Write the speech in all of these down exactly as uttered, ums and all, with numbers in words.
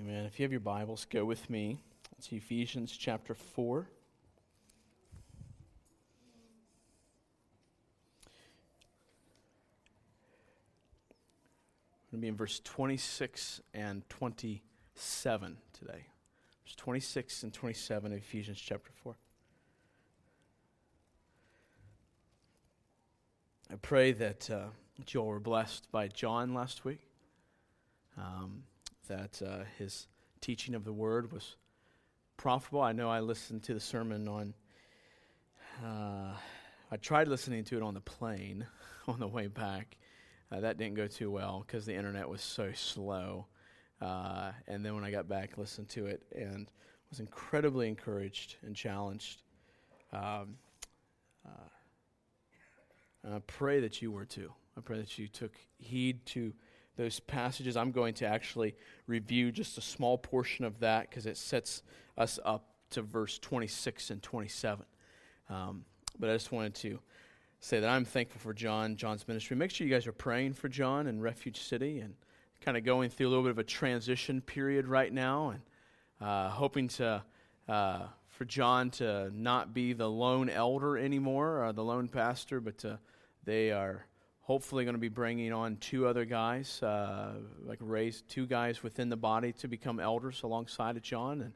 Amen. If you have your Bibles, go with me. It's Ephesians chapter four. We're going to be in verse twenty-six and twenty-seven today. Verse twenty-six and twenty-seven of Ephesians chapter four. I pray that, uh, that you all were blessed by John last week. Um... that uh, his teaching of the Word was profitable. I know I listened to the sermon on, uh, I tried listening to it on the plane on the way back. Uh, that didn't go too well because the internet was so slow. Uh, and then when I got back, listened to it and was incredibly encouraged and challenged. Um, uh, and I pray that you were too. I pray that you took heed to those passages. I'm going to actually review just a small portion of that because it sets us up to verse twenty-six and twenty-seven. Um, but I just wanted to say that I'm thankful for John, John's ministry. Make sure you guys are praying for John and Refuge City, and kind of going through a little bit of a transition period right now, and uh, hoping to uh, for John to not be the lone elder anymore, or the lone pastor, but to, they are hopefully going to be bringing on two other guys, uh, like raise two guys within the body to become elders alongside of John. And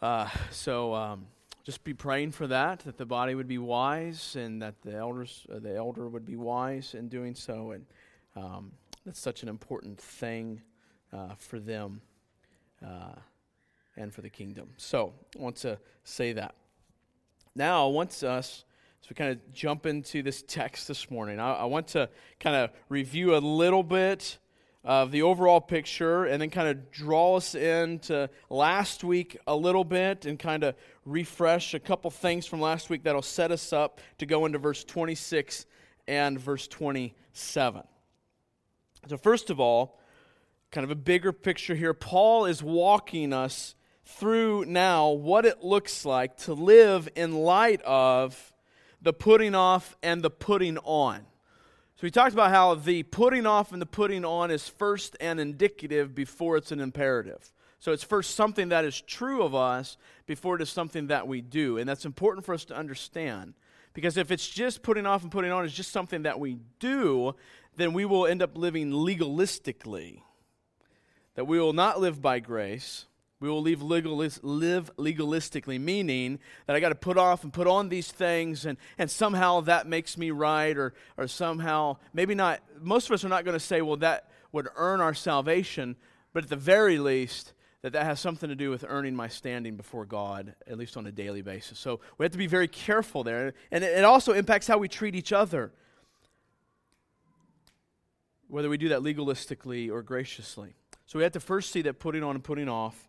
uh, so um, just be praying for that, that the body would be wise and that the elders, uh, the elder would be wise in doing so. And um, that's such an important thing uh, for them uh, and for the kingdom. So I want to say that. Now, once us... So we kind of jump into this text this morning. I, I want to kind of review a little bit of the overall picture and then kind of draw us into last week a little bit and kind of refresh a couple things from last week that'll set us up to go into verse twenty-six and verse twenty-seven. So first of all, kind of a bigger picture here. Paul is walking us through now what it looks like to live in light of the putting off and the putting on. So we talked about how the putting off and the putting on is first an indicative before it's an imperative. So it's first something that is true of us before it is something that we do. And that's important for us to understand. Because if it's just putting off and putting on is just something that we do, then we will end up living legalistically. That we will not live by grace. We will live legalistically, meaning that I got to put off and put on these things, and, and somehow that makes me right, or or somehow, maybe not, most of us are not going to say, well, that would earn our salvation, but at the very least, that that has something to do with earning my standing before God, at least on a daily basis. So we have to be very careful there, and it also impacts how we treat each other, whether we do that legalistically or graciously. So we have to first see that putting on and putting off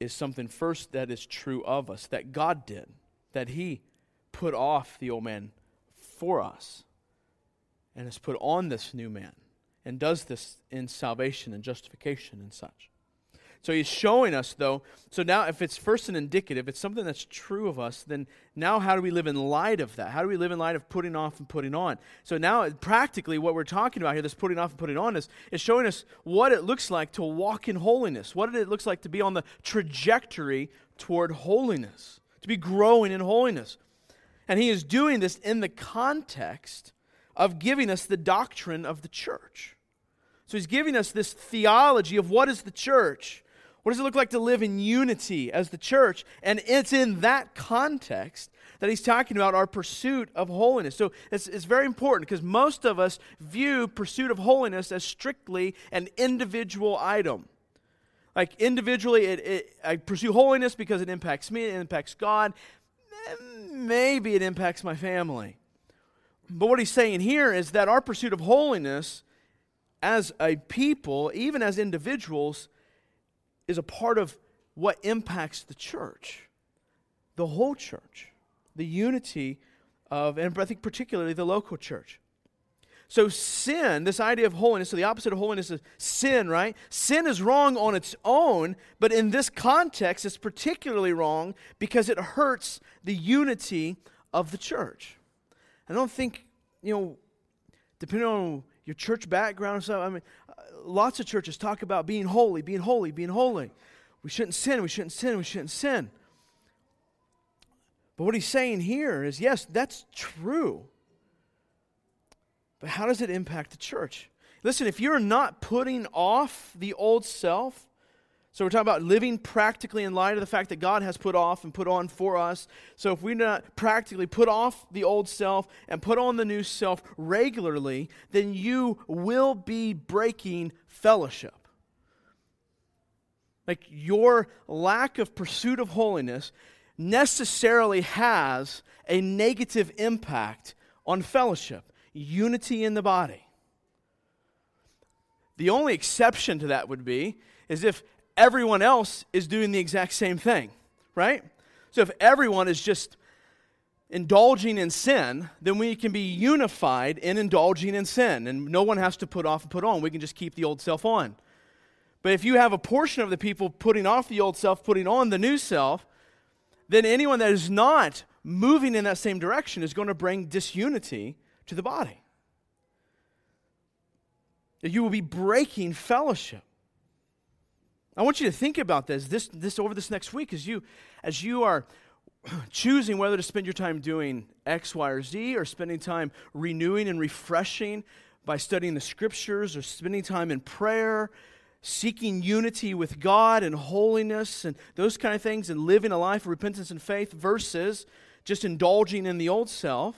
is something first that is true of us, that God did, that He put off the old man for us and has put on this new man and does this in salvation and justification and such. So He's showing us, though, so now if it's first an indicative, it's something that's true of us, then now how do we live in light of that? How do we live in light of putting off and putting on? So now practically what we're talking about here, this putting off and putting on, is, is showing us what it looks like to walk in holiness. What it looks like to be on the trajectory toward holiness, to be growing in holiness. And He is doing this in the context of giving us the doctrine of the church. So He's giving us this theology of what is the church. What does it look like to live in unity as the church? And it's in that context that He's talking about our pursuit of holiness. So it's, it's very important because most of us view pursuit of holiness as strictly an individual item. Like individually, it, it, I pursue holiness because it impacts me, it impacts God, maybe it impacts my family. But what He's saying here is that our pursuit of holiness as a people, even as individuals, is a part of what impacts the church, the whole church, the unity of, and I think particularly the local church. So sin, this idea of holiness, so the opposite of holiness is sin, right? Sin is wrong on its own, but in this context it's particularly wrong because it hurts the unity of the church. I don't think, you know, depending on your church background or something, I mean, lots of churches talk about being holy, being holy, being holy. We shouldn't sin, we shouldn't sin, we shouldn't sin. But what he's saying here is, yes, that's true. But how does it impact the church? Listen, if you're not putting off the old self, so we're talking about living practically in light of the fact that God has put off and put on for us. So if we do not practically put off the old self and put on the new self regularly, then you will be breaking fellowship. Like, your lack of pursuit of holiness necessarily has a negative impact on fellowship, unity in the body. The only exception to that would be is if everyone else is doing the exact same thing, right? So if everyone is just indulging in sin, then we can be unified in indulging in sin, and no one has to put off and put on. We can just keep the old self on. But if you have a portion of the people putting off the old self, putting on the new self, then anyone that is not moving in that same direction is going to bring disunity to the body. You will be breaking fellowship. I want you to think about this this, this over this next week as you, as you are choosing whether to spend your time doing X, Y, or Z, or spending time renewing and refreshing by studying the Scriptures, or spending time in prayer, seeking unity with God and holiness and those kind of things, and living a life of repentance and faith versus just indulging in the old self,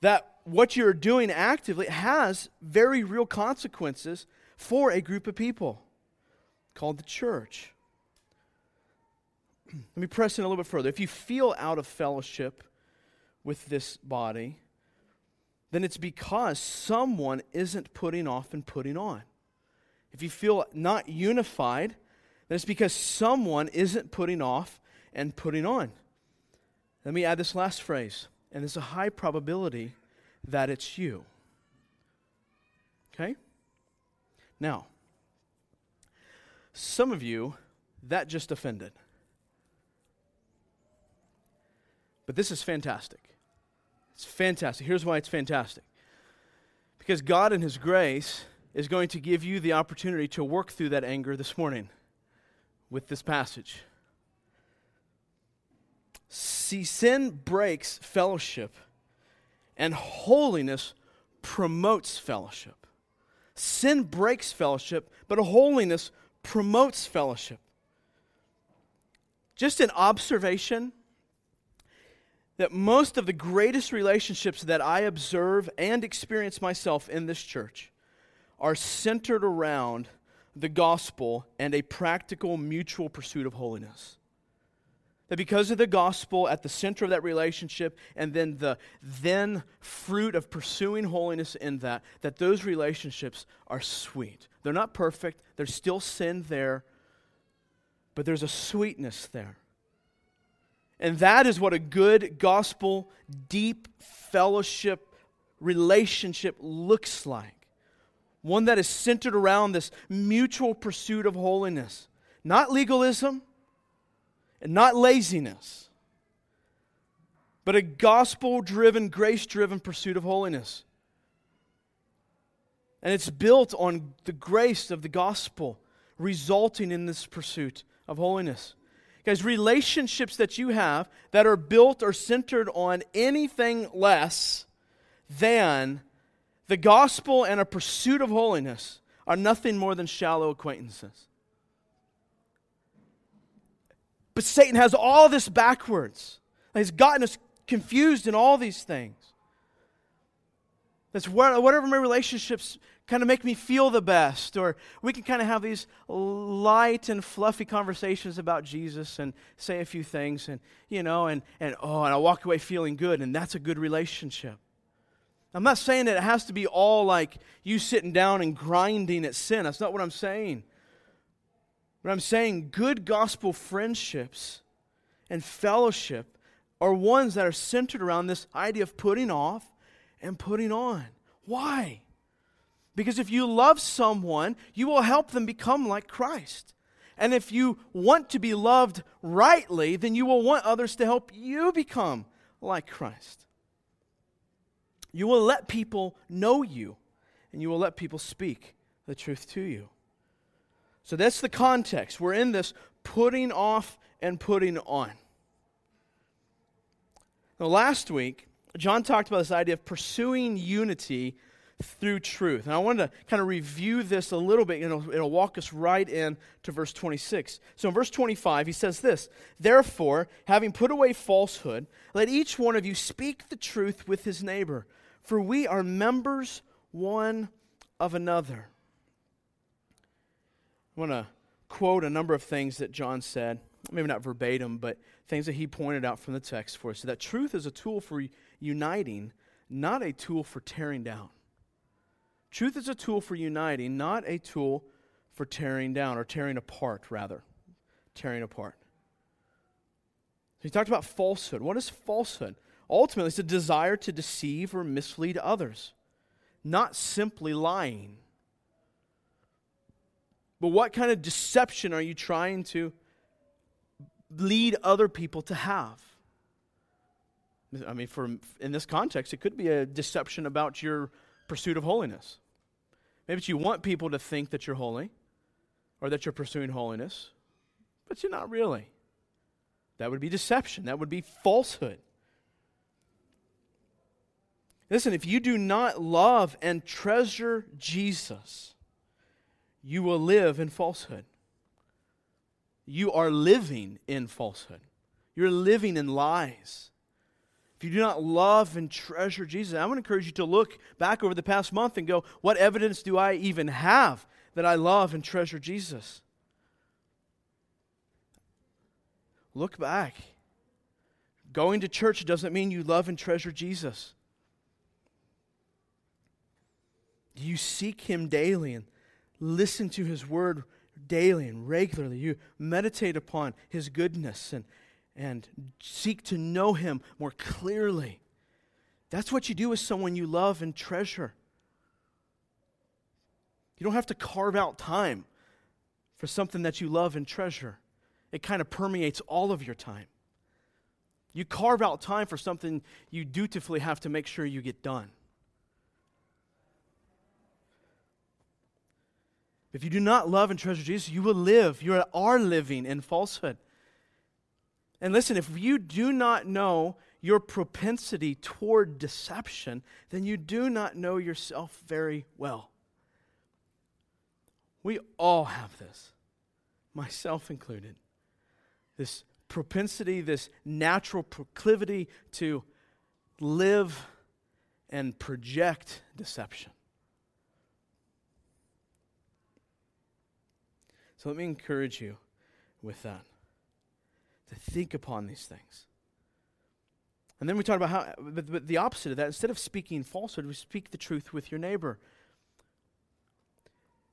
that what you're doing actively has very real consequences for a group of people called the church. Let me press in a little bit further. If you feel out of fellowship with this body, then it's because someone isn't putting off and putting on. If you feel not unified, then it's because someone isn't putting off and putting on. Let me add this last phrase, and there's a high probability that it's you. Okay? Now, some of you, that just offended. But this is fantastic. It's fantastic. Here's why it's fantastic. Because God in His grace is going to give you the opportunity to work through that anger this morning with this passage. See, sin breaks fellowship, and holiness promotes fellowship. Sin breaks fellowship, but holiness promotes fellowship. Just an observation that most of the greatest relationships that I observe and experience myself in this church are centered around the gospel and a practical mutual pursuit of holiness. That because of the gospel at the center of that relationship, and then the then fruit of pursuing holiness in that, that those relationships are sweet. They're not perfect. There's still sin there, but there's a sweetness there. And that is what a good gospel, deep fellowship relationship looks like. One that is centered around this mutual pursuit of holiness. Not legalism and not laziness, but a gospel-driven, grace-driven pursuit of holiness. And it's built on the grace of the gospel, resulting in this pursuit of holiness. Guys, relationships that you have that are built or centered on anything less than the gospel and a pursuit of holiness are nothing more than shallow acquaintances. But Satan has all this backwards. He's gotten us confused in all these things. That's whatever my relationships kind of make me feel the best, or we can kind of have these light and fluffy conversations about Jesus and say a few things, and you know, and and oh, and I walk away feeling good, and that's a good relationship. I'm not saying that it has to be all like you sitting down and grinding at sin. That's not what I'm saying. But I'm saying good gospel friendships and fellowship are ones that are centered around this idea of putting off and putting on. Why? Because if you love someone, you will help them become like Christ. And if you want to be loved rightly, then you will want others to help you become like Christ. You will let people know you and you will let people speak the truth to you. So that's the context. We're in this putting off and putting on. Now, last week, John talked about this idea of pursuing unity through truth. And I wanted to kind of review this a little bit, and it'll, it'll walk us right in to verse twenty-six. So in verse twenty-five, he says this, "Therefore, having put away falsehood, let each one of you speak the truth with his neighbor, for we are members one of another." I want to quote a number of things that John said, maybe not verbatim, but things that he pointed out from the text for us. So that truth is a tool for uniting, not a tool for tearing down. Truth is a tool for uniting, not a tool for tearing down, or tearing apart, rather. Tearing apart. He talked about falsehood. What is falsehood? Ultimately, it's a desire to deceive or mislead others, not simply lying. But what kind of deception are you trying to lead other people to have? I mean, for in this context, it could be a deception about your pursuit of holiness. Maybe you want people to think that you're holy or that you're pursuing holiness, but you're not really. That would be deception. That would be falsehood. Listen, if you do not love and treasure Jesus, you will live in falsehood. You are living in falsehood. You're living in lies. If you do not love and treasure Jesus, I would encourage you to look back over the past month and go, what evidence do I even have that I love and treasure Jesus? Look back. Going to church doesn't mean you love and treasure Jesus. Do you seek Him daily and listen to His Word daily and regularly? You meditate upon His goodness and And seek to know Him more clearly. That's what you do with someone you love and treasure. You don't have to carve out time for something that you love and treasure. It kind of permeates all of your time. You carve out time for something you dutifully have to make sure you get done. If you do not love and treasure Jesus, you will live, you are living in falsehood. And listen, if you do not know your propensity toward deception, then you do not know yourself very well. We all have this, myself included. This propensity, this natural proclivity to live and project deception. So let me encourage you with that. To think upon these things. And then we talked about how, but, but the opposite of that, instead of speaking falsehood, we speak the truth with your neighbor.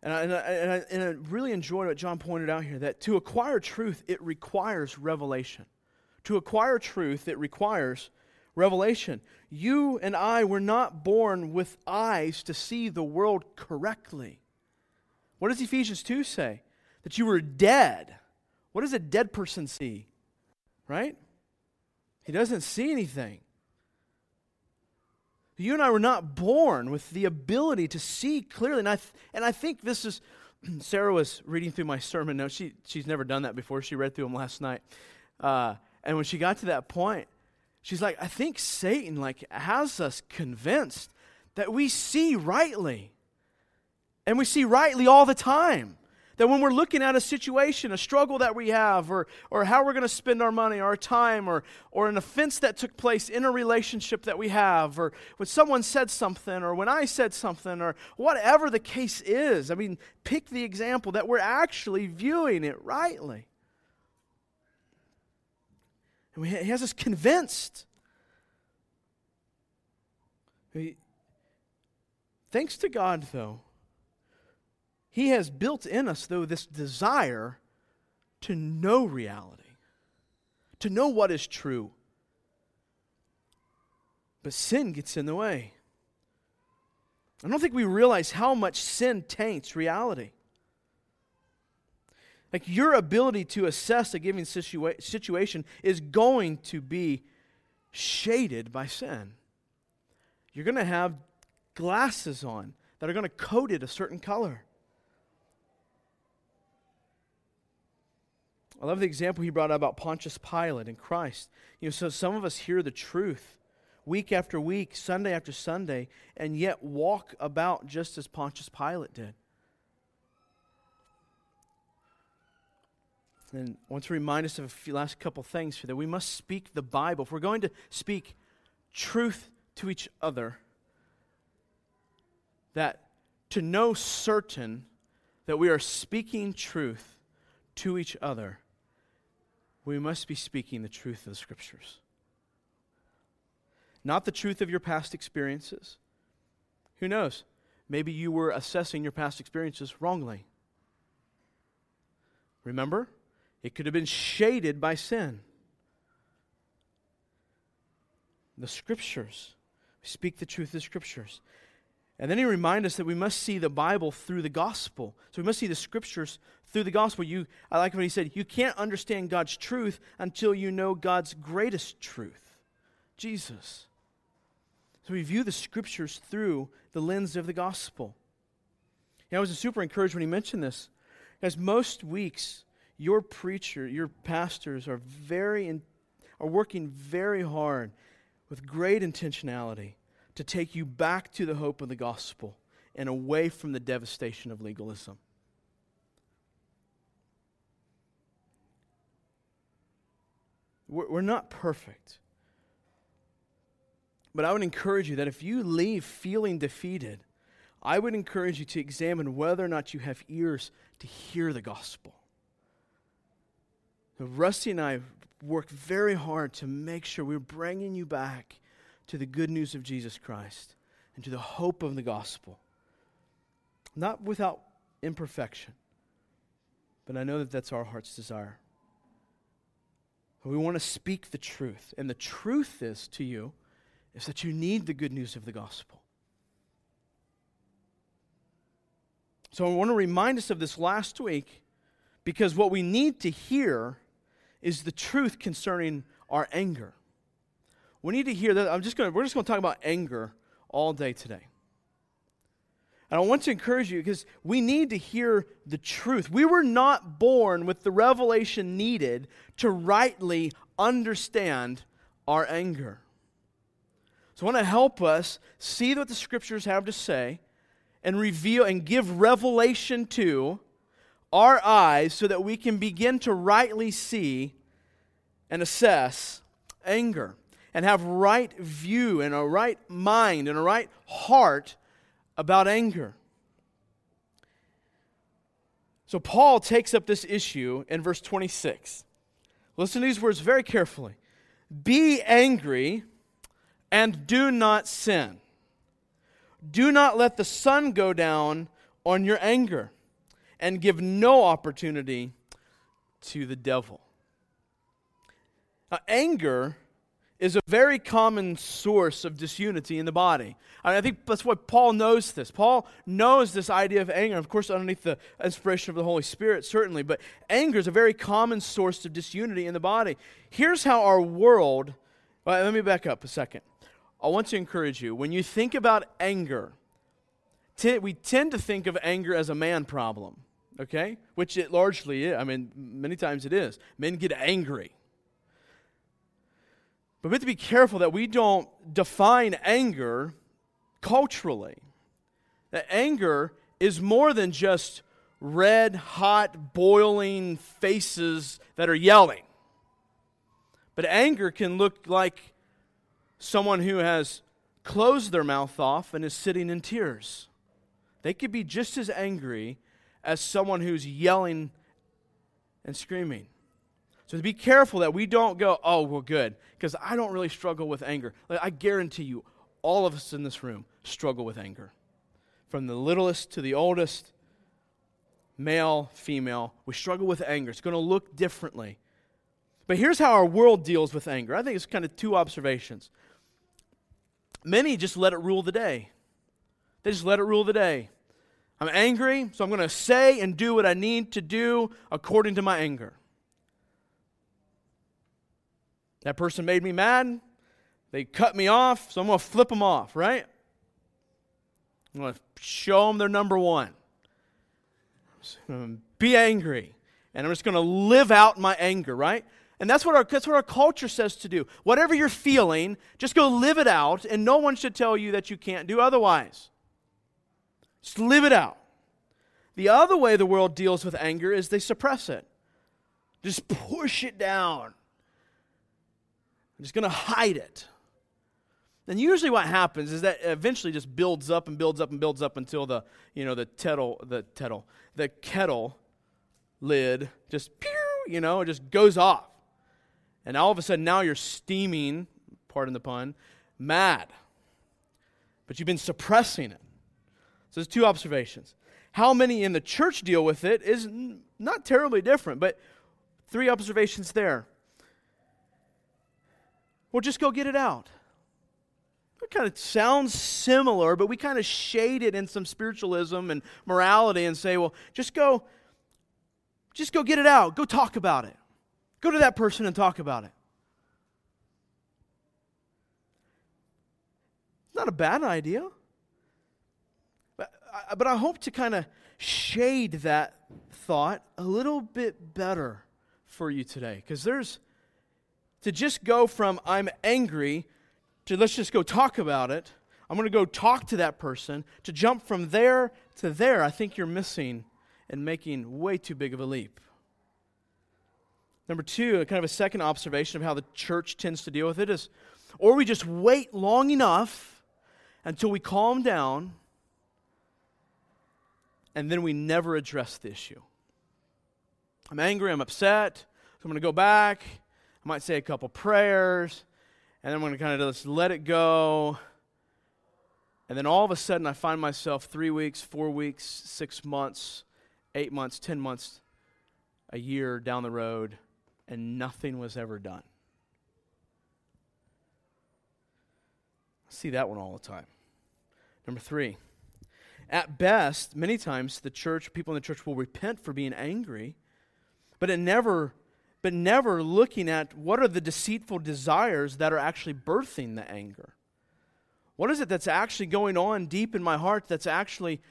And I, and, I, and, I, and I really enjoyed what John pointed out here, that to acquire truth, it requires revelation. To acquire truth, it requires revelation. You and I were not born with eyes to see the world correctly. What does Ephesians two say? That you were dead. What does a dead person see? Right? He doesn't see anything. You and I were not born with the ability to see clearly. And I th- and I think this is, Sarah was reading through my sermon notes. She, she's never done that before. She read through them last night. Uh, and when she got to that point, she's like, I think Satan like has us convinced that we see rightly. And we see rightly all the time. That when we're looking at a situation, a struggle that we have, or or how we're going to spend our money, our time, or or an offense that took place in a relationship that we have, or when someone said something, or when I said something, or whatever the case is, I mean, pick the example, that we're actually viewing it rightly. And we, he has us convinced. We, thanks to God, though, He has built in us, though, this desire to know reality, to know what is true. But sin gets in the way. I don't think we realize how much sin taints reality. Like, your ability to assess a given situa- situation is going to be shaded by sin. You're going to have glasses on that are going to coat it a certain color. I love the example he brought up about Pontius Pilate and Christ. You know, so some of us hear the truth week after week, Sunday after Sunday, and yet walk about just as Pontius Pilate did. And I want to remind us of a few last couple things here, that we must speak the Bible. If we're going to speak truth to each other, that to know certain that we are speaking truth to each other, we must be speaking the truth of the Scriptures. Not the truth of your past experiences. Who knows? Maybe you were assessing your past experiences wrongly. Remember? It could have been shaded by sin. The Scriptures. We speak the truth of the Scriptures. And then he reminds us that we must see the Bible through the gospel. So we must see the Scriptures through the gospel. You, I like what he said, you can't understand God's truth until you know God's greatest truth, Jesus. So we view the Scriptures through the lens of the gospel. And I was super encouraged when he mentioned this. As most weeks, your preacher, your pastors are very in, are working very hard with great intentionality to take you back to the hope of the gospel and away from the devastation of legalism. We're, we're not perfect. But I would encourage you that if you leave feeling defeated, I would encourage you to examine whether or not you have ears to hear the gospel. Rusty and I work very hard to make sure we're bringing you back to the good news of Jesus Christ and to the hope of the gospel. Not without imperfection, but I know that that's our heart's desire. We want to speak the truth, and the truth is to you is that you need the good news of the gospel. So I want to remind us of this last week, because what we need to hear is the truth concerning our anger. We need to hear that. I'm just going. To, we're just going to talk about anger all day today. And I want to encourage you because we need to hear the truth. We were not born with the revelation needed to rightly understand our anger. So I want to help us see what the Scriptures have to say, and reveal and give revelation to our eyes so that we can begin to rightly see and assess anger and have right view and a right mind and a right heart about anger. So Paul takes up this issue in verse twenty-six. Listen to these words very carefully. Be angry and do not sin. Do not let the sun go down on your anger, and give no opportunity to the devil. Now, anger is a very common source of disunity in the body. I mean, I think that's why Paul knows this. Paul knows this idea of anger, of course, underneath the inspiration of the Holy Spirit, certainly, but anger is a very common source of disunity in the body. Here's how our world... Well, let me back up a second. I want to encourage you, when you think about anger, t- we tend to think of anger as a man problem, okay? Which it largely is. I mean, many times it is. Men get angry. But we have to be careful that we don't define anger culturally. That anger is more than just red, hot, boiling faces that are yelling. But anger can look like someone who has closed their mouth off and is sitting in tears. They could be just as angry as someone who's yelling and screaming. So to be careful that we don't go, oh, well, good, because I don't really struggle with anger. Like, I guarantee you, all of us in this room struggle with anger. From the littlest to the oldest, male, female, we struggle with anger. It's going to look differently. But here's how our world deals with anger. I think it's kind of two observations. Many just let it rule the day. They just let it rule the day. I'm angry, so I'm going to say and do what I need to do according to my anger. That person made me mad. They cut me off, so I'm going to flip them off, right? I'm going to show them they're number one. I'm going to be angry, and I'm just going to live out my anger, right? And that's what our that's what our culture says to do. Whatever you're feeling, just go live it out, and no one should tell you that you can't do otherwise. Just live it out. The other way the world deals with anger is they suppress it. Just push it down. I'm just going to hide it. And usually what happens is that eventually just builds up and builds up and builds up until the, you know, the kettle, the kettle, the kettle lid just, pew, you know, it just goes off. And all of a sudden now you're steaming, pardon the pun, mad. But you've been suppressing it. So there's two observations. How many in the church deal with it is not terribly different, but three observations there. Well, just go get it out. It kind of sounds similar, but we kind of shade it in some spiritualism and morality and say, well, just go, just go get it out. Go talk about it. Go to that person and talk about it. It's not a bad idea. But I, but I hope to kind of shade that thought a little bit better for you today. Because there's, to just go from I'm angry to let's just go talk about it, I'm going to go talk to that person, to jump from there to there, I think you're missing and making way too big of a leap. Number two, kind of a second observation of how the church tends to deal with it is, or we just wait long enough until we calm down, and then we never address the issue. I'm angry, I'm upset, so I'm going to go back, I might say a couple prayers, and I'm going to kind of just let it go. And then all of a sudden, I find myself three weeks, four weeks, six months, eight months, ten months, a year down the road, and nothing was ever done. I see that one all the time. Number three, at best, many times the church, people in the church will repent for being angry, but it never but never looking at what are the deceitful desires that are actually birthing the anger. What is it that's actually going on deep in my heart that's actually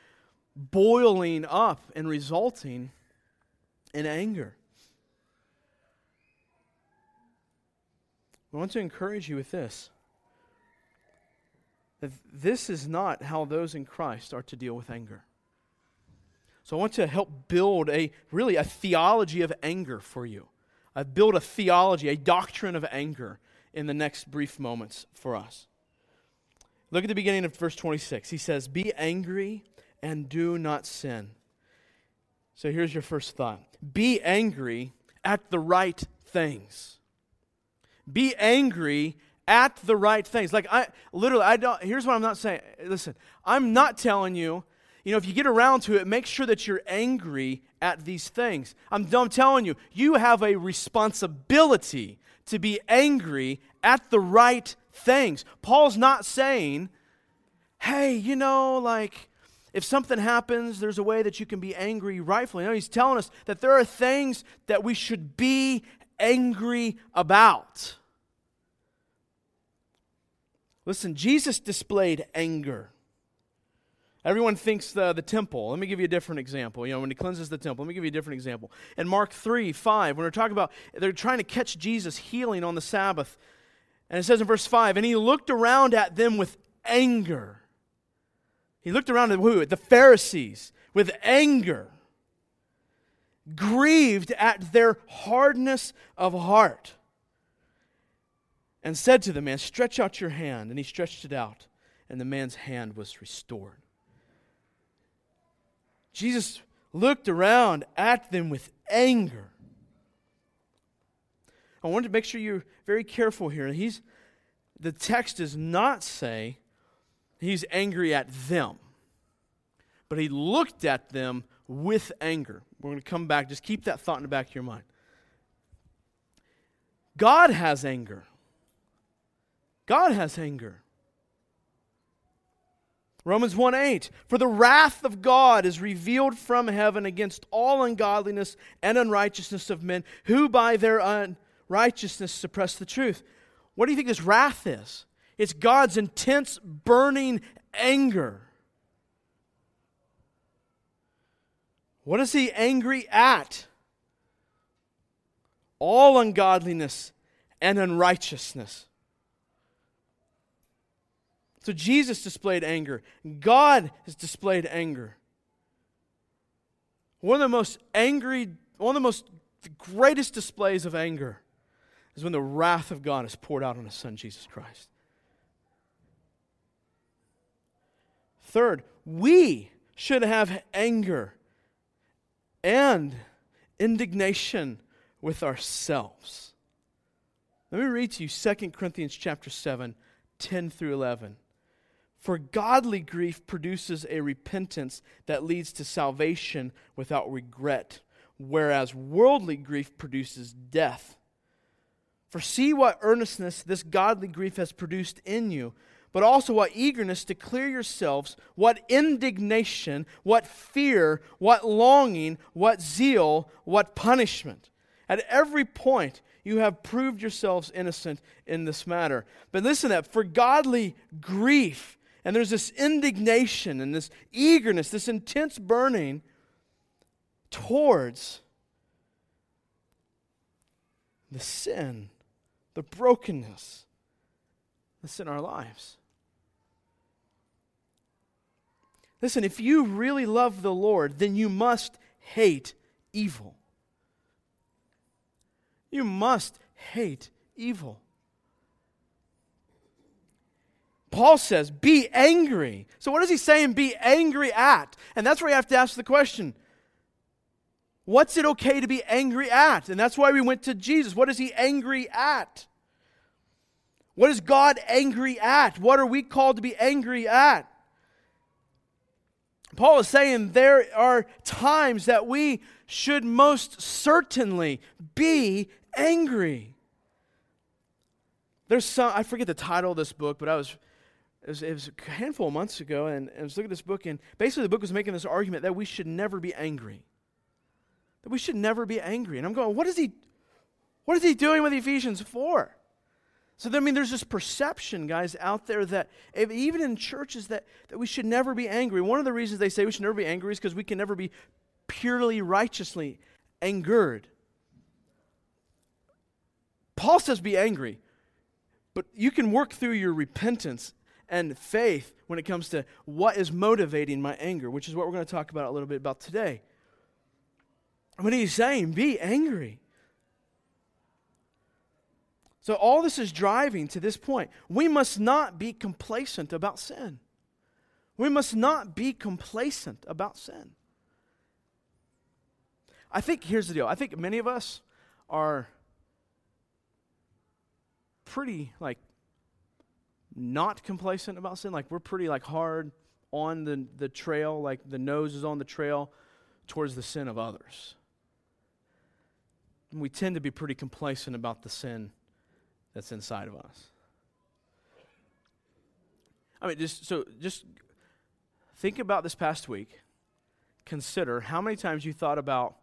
boiling up and resulting in anger? I want to encourage you with this. That this is not how those in Christ are to deal with anger. So I want to help build a, really, a theology of anger for you. I've built a theology, a doctrine of anger in the next brief moments for us. Look at the beginning of verse twenty-six. He says, be angry and do not sin. So here's your first thought. Be angry at the right things. Be angry at the right things. Like, I literally, I don't, here's what I'm not saying. Listen, I'm not telling you, you know, if you get around to it, make sure that you're angry at these things. I'm, I'm telling you, you have a responsibility to be angry at the right things. Paul's not saying, hey, you know, like, if something happens, there's a way that you can be angry rightfully. No, he's telling us that there are things that we should be angry about. Listen, Jesus displayed anger. Everyone thinks the, the temple. Let me give you a different example. You know, when he cleanses the temple, let me give you a different example. In Mark three, five, when we're talking about, they're trying to catch Jesus healing on the Sabbath. And it says in verse five, and he looked around at them with anger. He looked around at who? At the Pharisees with anger. Grieved at their hardness of heart. And said to the man, stretch out your hand. And he stretched it out. And the man's hand was restored. Jesus looked around at them with anger. I want to make sure you're very careful here. He's, the text does not say he's angry at them, but he looked at them with anger. We're going to come back. Just keep that thought in the back of your mind. God has anger. God has anger. Romans one eight, for the wrath of God is revealed from heaven against all ungodliness and unrighteousness of men who by their unrighteousness suppress the truth. What do you think this wrath is? It's God's intense burning anger What is he angry at? All ungodliness and unrighteousness. So Jesus displayed anger. God has displayed anger. One of the most angry, one of the most the greatest displays of anger is when the wrath of God is poured out on His Son, Jesus Christ. Third, we should have anger and indignation with ourselves. Let me read to you Second Corinthians chapter seven, ten through eleven. For godly grief produces a repentance that leads to salvation without regret, whereas worldly grief produces death. For see what earnestness this godly grief has produced in you, but also what eagerness to clear yourselves, what indignation, what fear, what longing, what zeal, what punishment. At every point, you have proved yourselves innocent in this matter. But listen to that, for godly grief, and there's this indignation and this eagerness, this intense burning towards the sin, the brokenness that's in our lives. Listen, if you really love the Lord, then you must hate evil. You must hate evil. Paul says, be angry. So what is he saying, be angry at? And that's where you have to ask the question, what's it okay to be angry at? And that's why we went to Jesus. What is he angry at? What is God angry at? What are we called to be angry at? Paul is saying there are times that we should most certainly be angry. There's some, I forget the title of this book, but I was, it was, it was a handful of months ago, and, and I was looking at this book, and basically the book was making this argument that we should never be angry. That we should never be angry. And I'm going, what is he, what is he doing with Ephesians four? So, I mean, there's this perception, guys, out there that if, even in churches that, that we should never be angry. One of the reasons they say we should never be angry is because we can never be purely righteously angered. Paul says be angry, but you can work through your repentance and faith when it comes to what is motivating my anger, which is what we're going to talk about a little bit about today. What he's saying, be angry. So all this is driving to this point. We must not be complacent about sin. We must not be complacent about sin. I think, here's the deal. I think many of us are pretty, like, not complacent about sin. Like, we're pretty, like, hard on the, the trail. Like, the nose is on the trail towards the sin of others. We tend to be pretty complacent about the sin that's inside of us. I mean, just so just think about this past week. Consider how many times you thought about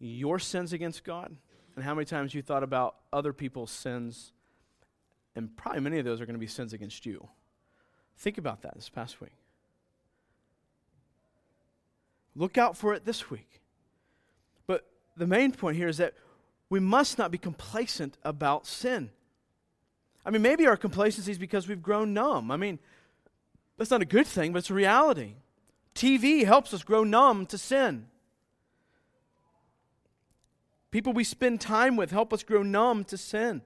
your sins against God and how many times you thought about other people's sins, and probably many of those are going to be sins against you. Think about that this past week. Look out for it this week. But the main point here is that we must not be complacent about sin. I mean, maybe our complacency is because we've grown numb. I mean, that's not a good thing, but it's a reality. T V helps us grow numb to sin. People we spend time with help us grow numb to sin.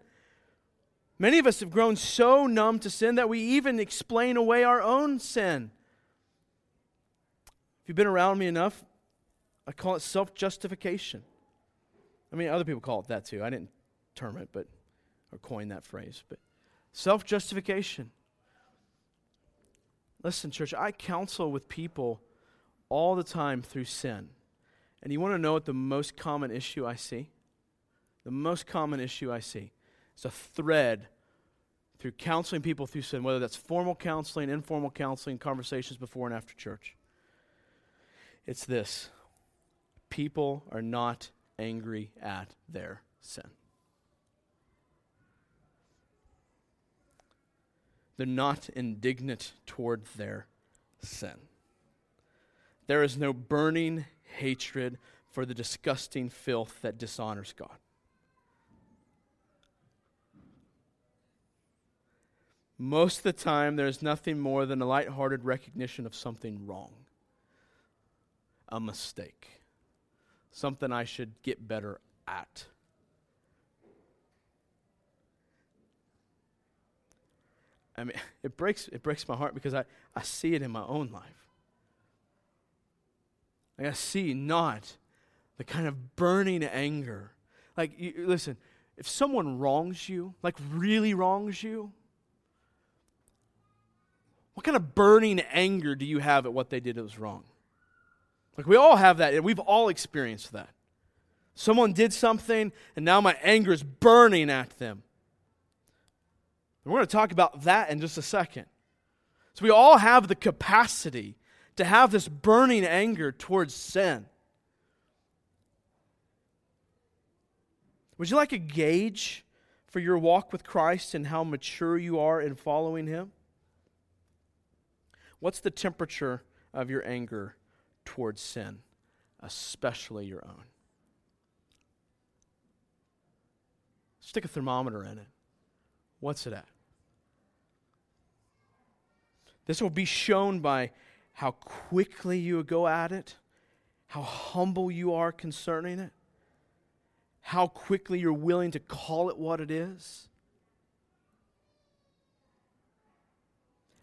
Many of us have grown so numb to sin that we even explain away our own sin. If you've been around me enough, I call it self-justification. I mean, other people call it that too. I didn't term it, but or coin that phrase. But self-justification. Listen, church, I counsel with people all the time through sin. And you want to know what the most common issue I see? The most common issue I see. It's a thread through counseling people through sin, whether that's formal counseling, informal counseling, conversations before and after church. It's this. People are not angry at their sin. They're not indignant toward their sin. There is no burning hatred for the disgusting filth that dishonors God. Most of the time, there is nothing more than a lighthearted recognition of something wrong, a mistake, something I should get better at. I mean, it breaks it breaks my heart because I, I see it in my own life. Like I see not the kind of burning anger. Like, you, listen, if someone wrongs you, like really wrongs you, what kind of burning anger do you have at what they did that was wrong? Like, we all have that, and we've all experienced that. Someone did something, and now my anger is burning at them. And we're going to talk about that in just a second. So we all have the capacity to have this burning anger towards sin. Would you like a gauge for your walk with Christ and how mature you are in following Him? What's the temperature of your anger towards sin, especially your own? Stick a thermometer in it. What's it at? This will be shown by how quickly you go at it, how humble you are concerning it, how quickly you're willing to call it what it is,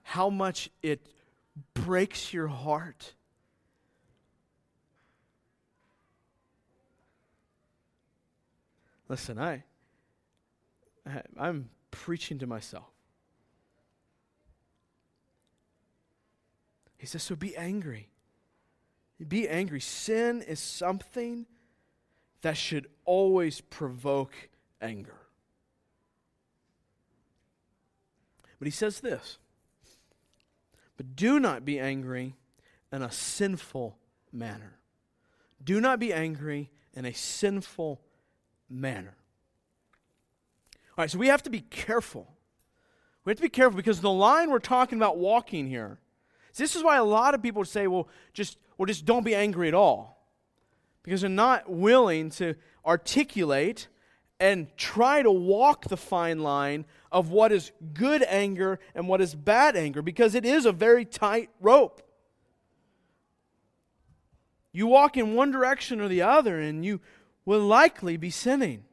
how much it breaks your heart. Listen, I, I I'm preaching to myself. He says, so be angry. Be angry. Sin is something that should always provoke anger. But he says this, but do not be angry in a sinful manner. Do not be angry in a sinful manner. All right, so we have to be careful. We have to be careful because the line we're talking about walking here, this is why a lot of people would say, well, just, well, just don't be angry at all. Because they're not willing to articulate and try to walk the fine line of what is good anger and what is bad anger, because it is a very tight rope. You walk in one direction or the other, and you will likely be sinning.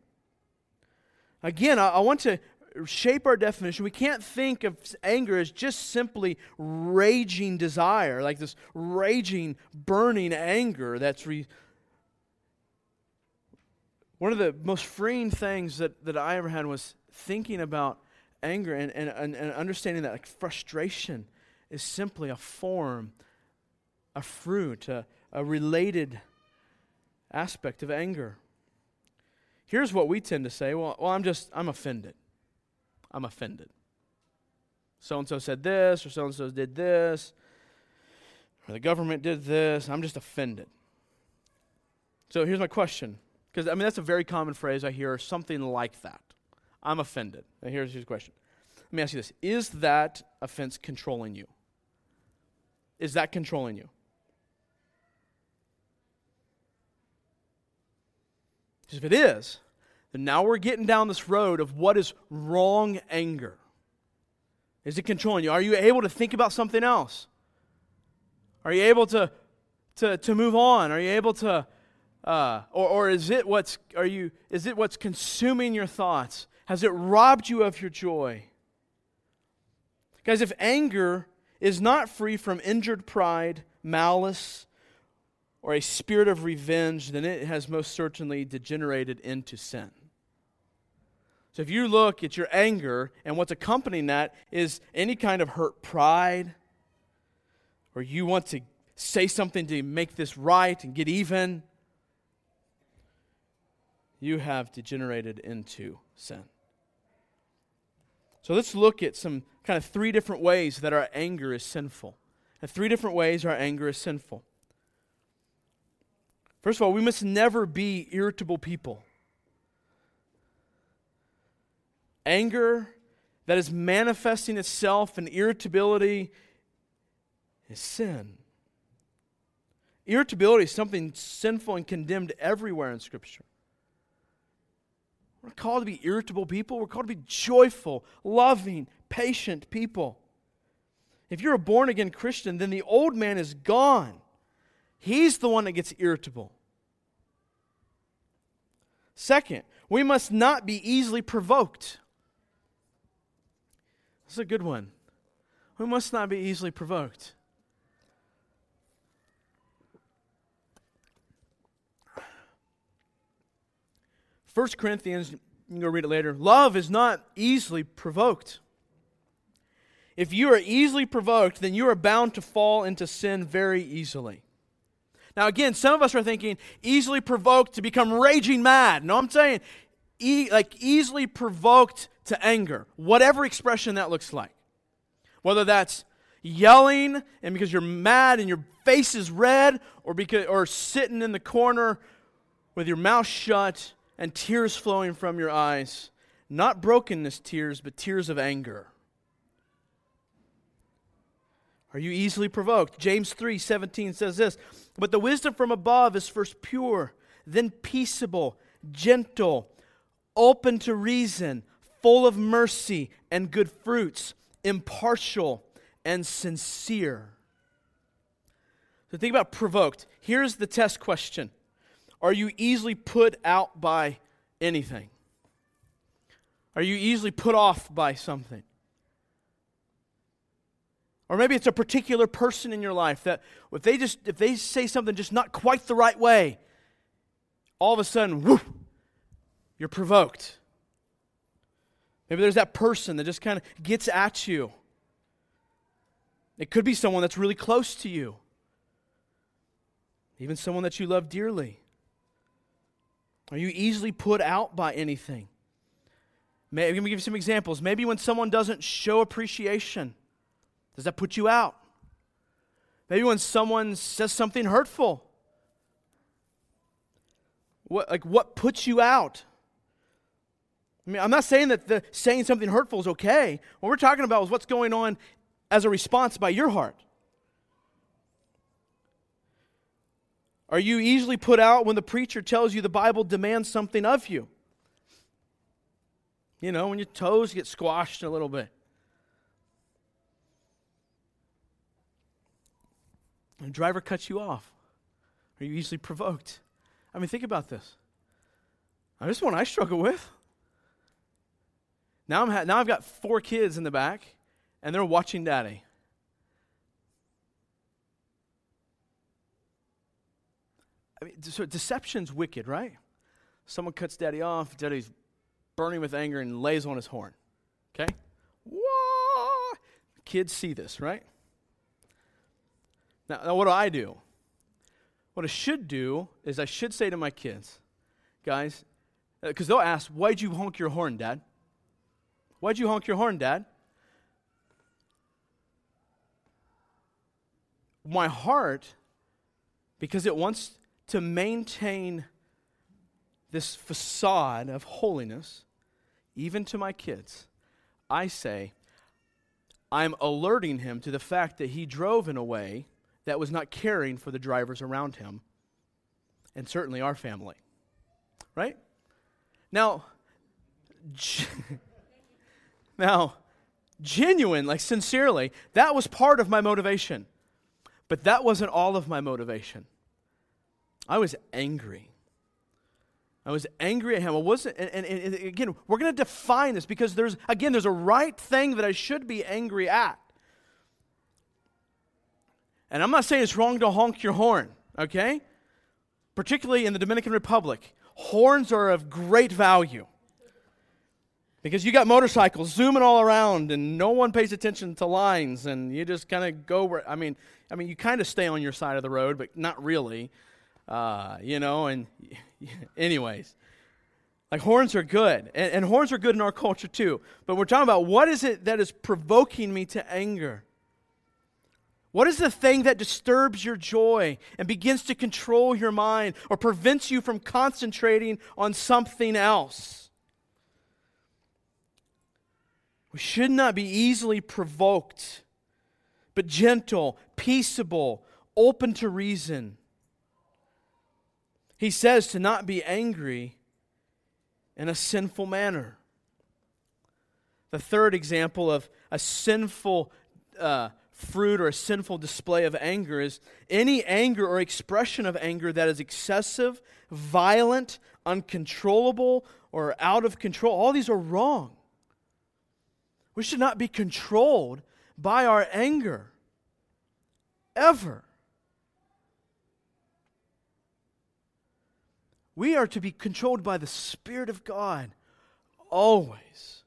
Again, I, I want to shape our definition. We can't think of anger as just simply raging desire, like this raging, burning anger that's re- One of the most freeing things that, that I ever had was thinking about anger and, and, and, and understanding that like frustration is simply a form, a fruit, a, a related aspect of anger. Here's what we tend to say, well, well I'm just, I'm offended. I'm offended. So-and-so said this, or so-and-so did this, or the government did this. I'm just offended. So here's my question. Because, I mean, that's a very common phrase I hear, something like that. I'm offended. Now, here's your question. Let me ask you this. Is that offense controlling you? Is that controlling you? Because if it is, then now we're getting down this road of what is wrong anger. Is it controlling you? Are you able to think about something else? Are you able to, to, to move on? Are you able to... Uh, or, or is it what's are you? Is it what's consuming your thoughts? Has it robbed you of your joy? Guys, if anger is not free from injured pride, malice, or a spirit of revenge, then it has most certainly degenerated into sin. So if you look at your anger and what's accompanying that is any kind of hurt pride, or you want to say something to make this right and get even, you have degenerated into sin. So let's look at some kind of three different ways that our anger is sinful. And three different ways our anger is sinful. First of all, we must never be irritable people. Anger that is manifesting itself in irritability is sin. Irritability is something sinful and condemned everywhere in Scripture. We're called to be irritable people. We're called to be joyful, loving, patient people. If you're a born-again Christian, then the old man is gone. He's the one that gets irritable. Second, we must not be easily provoked. That's a good one. We must not be easily provoked. First Corinthians, you can go read it later. Love is not easily provoked. If you are easily provoked, then you are bound to fall into sin very easily. Now again, some of us are thinking, easily provoked to become raging mad. No, I'm saying, e- like easily provoked to anger. Whatever expression that looks like. Whether that's yelling, and because you're mad and your face is red, or because, or sitting in the corner with your mouth shut, and tears flowing from your eyes. Not brokenness tears, but tears of anger. Are you easily provoked? James three seventeen says this, "But the wisdom from above is first pure, then peaceable, gentle, open to reason, full of mercy and good fruits, impartial and sincere." So think about provoked. Here's the test question. Are you easily put out by anything? Are you easily put off by something? Or maybe it's a particular person in your life that if they just if they say something just not quite the right way, all of a sudden, whoop, you're provoked. Maybe there's that person that just kind of gets at you. It could be someone that's really close to you. Even someone that you love dearly. Are you easily put out by anything? Maybe, let me give you some examples. Maybe when someone doesn't show appreciation, does that put you out? Maybe when someone says something hurtful. What, like what puts you out? I mean, I'm not saying that the, saying something hurtful is okay. What we're talking about is what's going on as a response by your heart. Are you easily put out when the preacher tells you the Bible demands something of you? You know, when your toes get squashed a little bit. The driver cuts you off. Are you easily provoked? I mean, think about this. Now, this is one I struggle with. Now, I'm ha- now I've got four kids in the back, and they're watching Daddy. I mean, so deception's wicked, right? Someone cuts Daddy off, Daddy's burning with anger and lays on his horn. Okay? Whoa! Kids see this, right? Now, now what do I do? What I should do is I should say to my kids, guys, because they'll ask, why'd you honk your horn, Dad? Why'd you honk your horn, Dad? My heart, because it wants to maintain this facade of holiness, even to my kids, I say, I'm alerting him to the fact that he drove in a way that was not caring for the drivers around him, and certainly our family. Right? Now, g- now, genuine, like sincerely, that was part of my motivation. But that wasn't all of my motivation. I was angry. I was angry at him. I wasn't, and, and, and again, we're going to define this because there's, again, there's a right thing that I should be angry at. And I'm not saying it's wrong to honk your horn, okay? Particularly in the Dominican Republic, horns are of great value because you got motorcycles zooming all around, and no one pays attention to lines, and you just kind of go where. I mean, I mean, you kind of stay on your side of the road, but not really. Uh, you know, and anyways, like horns are good, and, and horns are good in our culture too, but we're talking about what is it that is provoking me to anger? What is the thing that disturbs your joy and begins to control your mind or prevents you from concentrating on something else? We should not be easily provoked, but gentle, peaceable, open to reason. He says to not be angry in a sinful manner. The third example of a sinful uh, fruit or a sinful display of anger is any anger or expression of anger that is excessive, violent, uncontrollable, or out of control. All these are wrong. We should not be controlled by our anger, ever. We are to be controlled by the Spirit of God, always.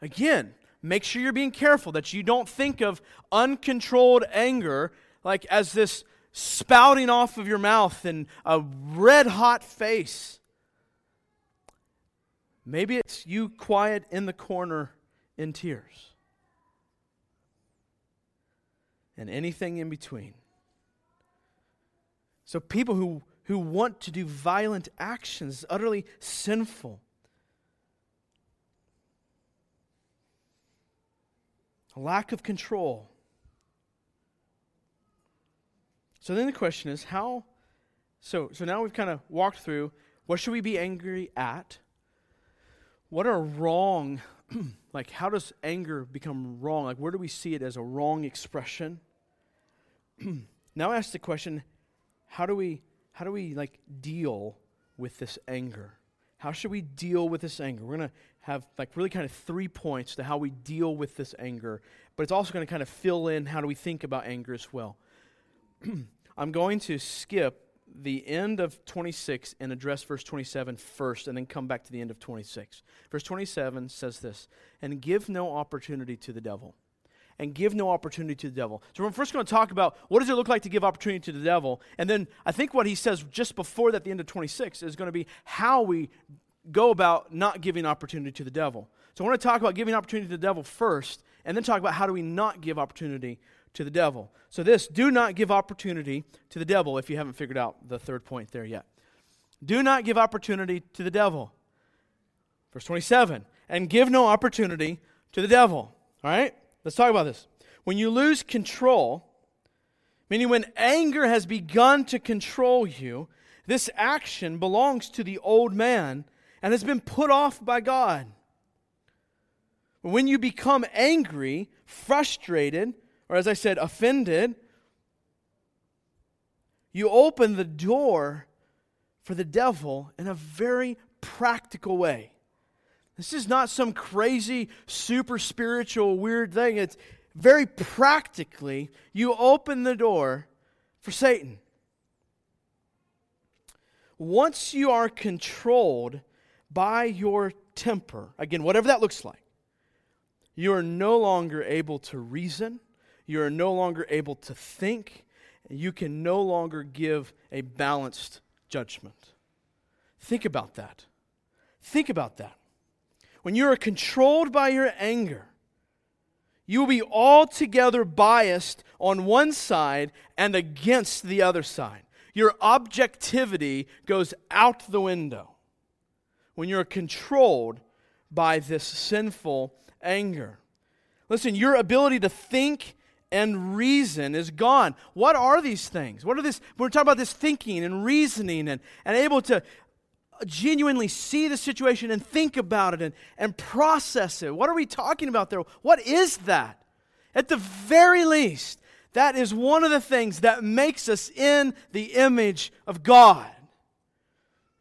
Again, make sure you're being careful that you don't think of uncontrolled anger like as this spouting off of your mouth and a red-hot face. Maybe it's you quiet in the corner in tears. And anything in between. So people who, who want to do violent actions, utterly sinful. A lack of control. So then the question is, how... So, so now we've kind of walked through, what should we be angry at? What are wrong, like how does anger become wrong? Like where do we see it as a wrong expression? Now I ask the question, how do we, how do we like deal with this anger? How should we deal with this anger? We're going to have like really kind of three points to how we deal with this anger, but it's also going to kind of fill in how do we think about anger as well. I'm going to skip the end of twenty-six and address verse twenty-seven first and then come back to the end of twenty-six. Verse twenty-seven says this, and give no opportunity to the devil. And give no opportunity to the devil. So we're first going to talk about what does it look like to give opportunity to the devil. And then I think what he says just before that, the end of twenty-six, is going to be how we go about not giving opportunity to the devil. So I want to talk about giving opportunity to the devil first and then talk about how do we not give opportunity to the devil. So this, do not give opportunity to the devil, if you haven't figured out the third point there yet. Do not give opportunity to the devil. Verse twenty-seven, and give no opportunity to the devil. All right, let's talk about this. When you lose control, meaning when anger has begun to control you, this action belongs to the old man and has been put off by God. When you become angry, frustrated, or as I said, offended, you open the door for the devil in a very practical way. This is not some crazy, super spiritual, weird thing. It's very practically, you open the door for Satan. Once you are controlled by your temper, again, whatever that looks like, you are no longer able to reason. You are no longer able to think. You can no longer give a balanced judgment. Think about that. Think about that. When you are controlled by your anger, you will be altogether biased on one side and against the other side. Your objectivity goes out the window when you're controlled by this sinful anger. Listen, your ability to think and reason is gone. What are these things? What are this? We're talking about this thinking and reasoning and, and able to genuinely see the situation and think about it and, and process it. What are we talking about there? What is that? At the very least, that is one of the things that makes us in the image of God.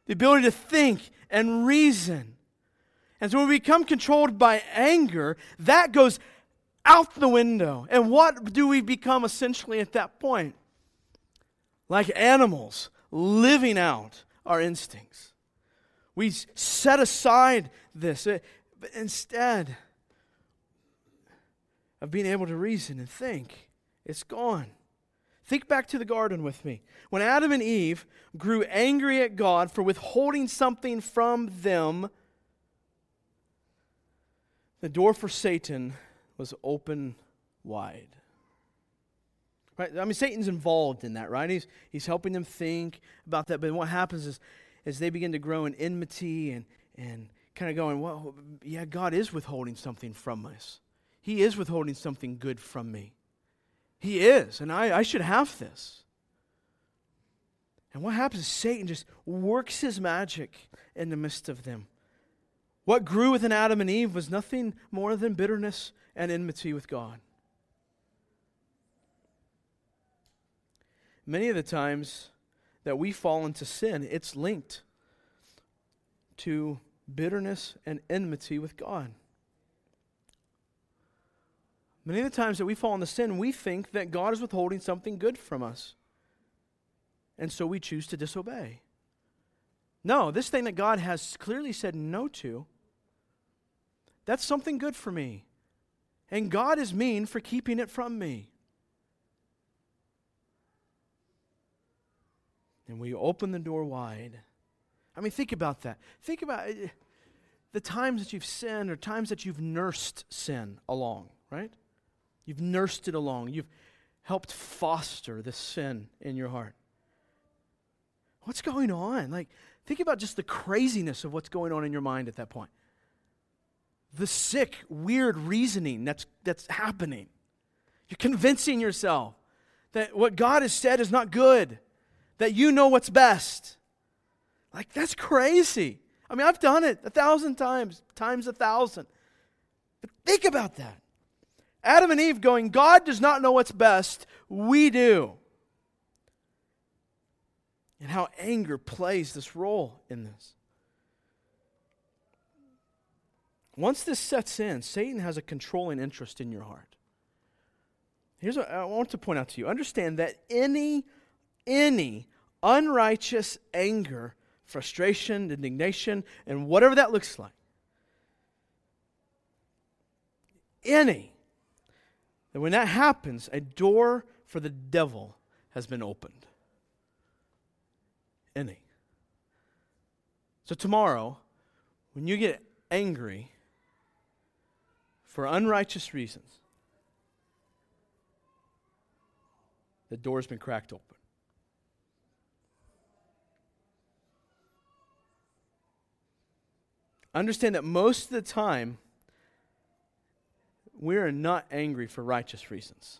The ability to think and reason. And so when we become controlled by anger, that goes out the window. And what do we become essentially at that point? Like animals, living out our instincts. We set aside this. But instead of being able to reason and think, it's gone. Think back to the garden with me. When Adam and Eve grew angry at God for withholding something from them, the door for Satan was open wide. Right? I mean, Satan's involved in that, right? He's he's helping them think about that. But what happens is, is they begin to grow in enmity and, and kind of going, well, yeah, God is withholding something from us. He is withholding something good from me. He is, and I, I should have this. And what happens is Satan just works his magic in the midst of them. What grew within Adam and Eve was nothing more than bitterness and enmity with God. Many of the times that we fall into sin, it's linked to bitterness and enmity with God. Many of the times that we fall into sin, we think that God is withholding something good from us. And so we choose to disobey. No, this thing that God has clearly said no to, that's something good for me. And God is mean for keeping it from me. And we open the door wide. I mean, think about that. Think about the times that you've sinned or times that you've nursed sin along, right? You've nursed it along. You've helped foster this sin in your heart. What's going on? Like, think about just the craziness of what's going on in your mind at that point. The sick, weird reasoning that's that's happening. You're convincing yourself that what God has said is not good, that you know what's best. Like, that's crazy. I mean, I've done it a thousand times, times a thousand. But think about that. Adam and Eve going, God does not know what's best. We do. And how anger plays this role in this. Once this sets in, Satan has a controlling interest in your heart. Here's what I want to point out to you. Understand that any, any unrighteous anger, frustration, indignation, and whatever that looks like, any, that when that happens, a door for the devil has been opened. Any. So tomorrow, when you get angry for unrighteous reasons, the door's been cracked open. Understand that most of the time, we are not angry for righteous reasons.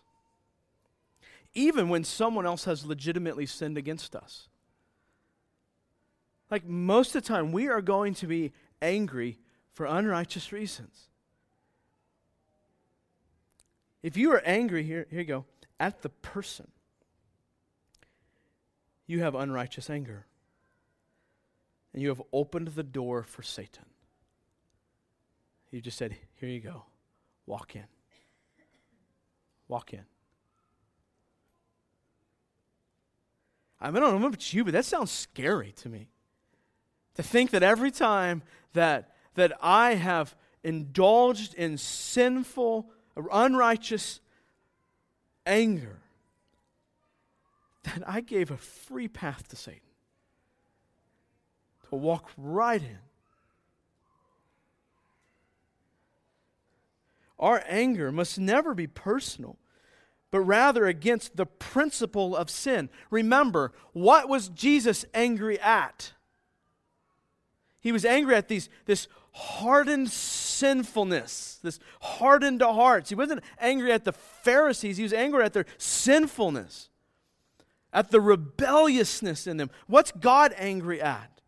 Even when someone else has legitimately sinned against us. Like, most of the time, we are going to be angry for unrighteous reasons. If you are angry, here, here you go, at the person, you have unrighteous anger. And you have opened the door for Satan. You just said, here you go. Walk in. Walk in. I mean, I don't know about you, but that sounds scary to me. To think that every time that that I have indulged in sinful, unrighteous anger, that I gave a free path to Satan. To walk right in. Our anger must never be personal, but rather against the principle of sin. Remember, what was Jesus angry at? He was angry at these this hardened sinfulness, this hardened hearts. He wasn't angry at the Pharisees. He was angry at their sinfulness, at the rebelliousness in them. What's God angry at?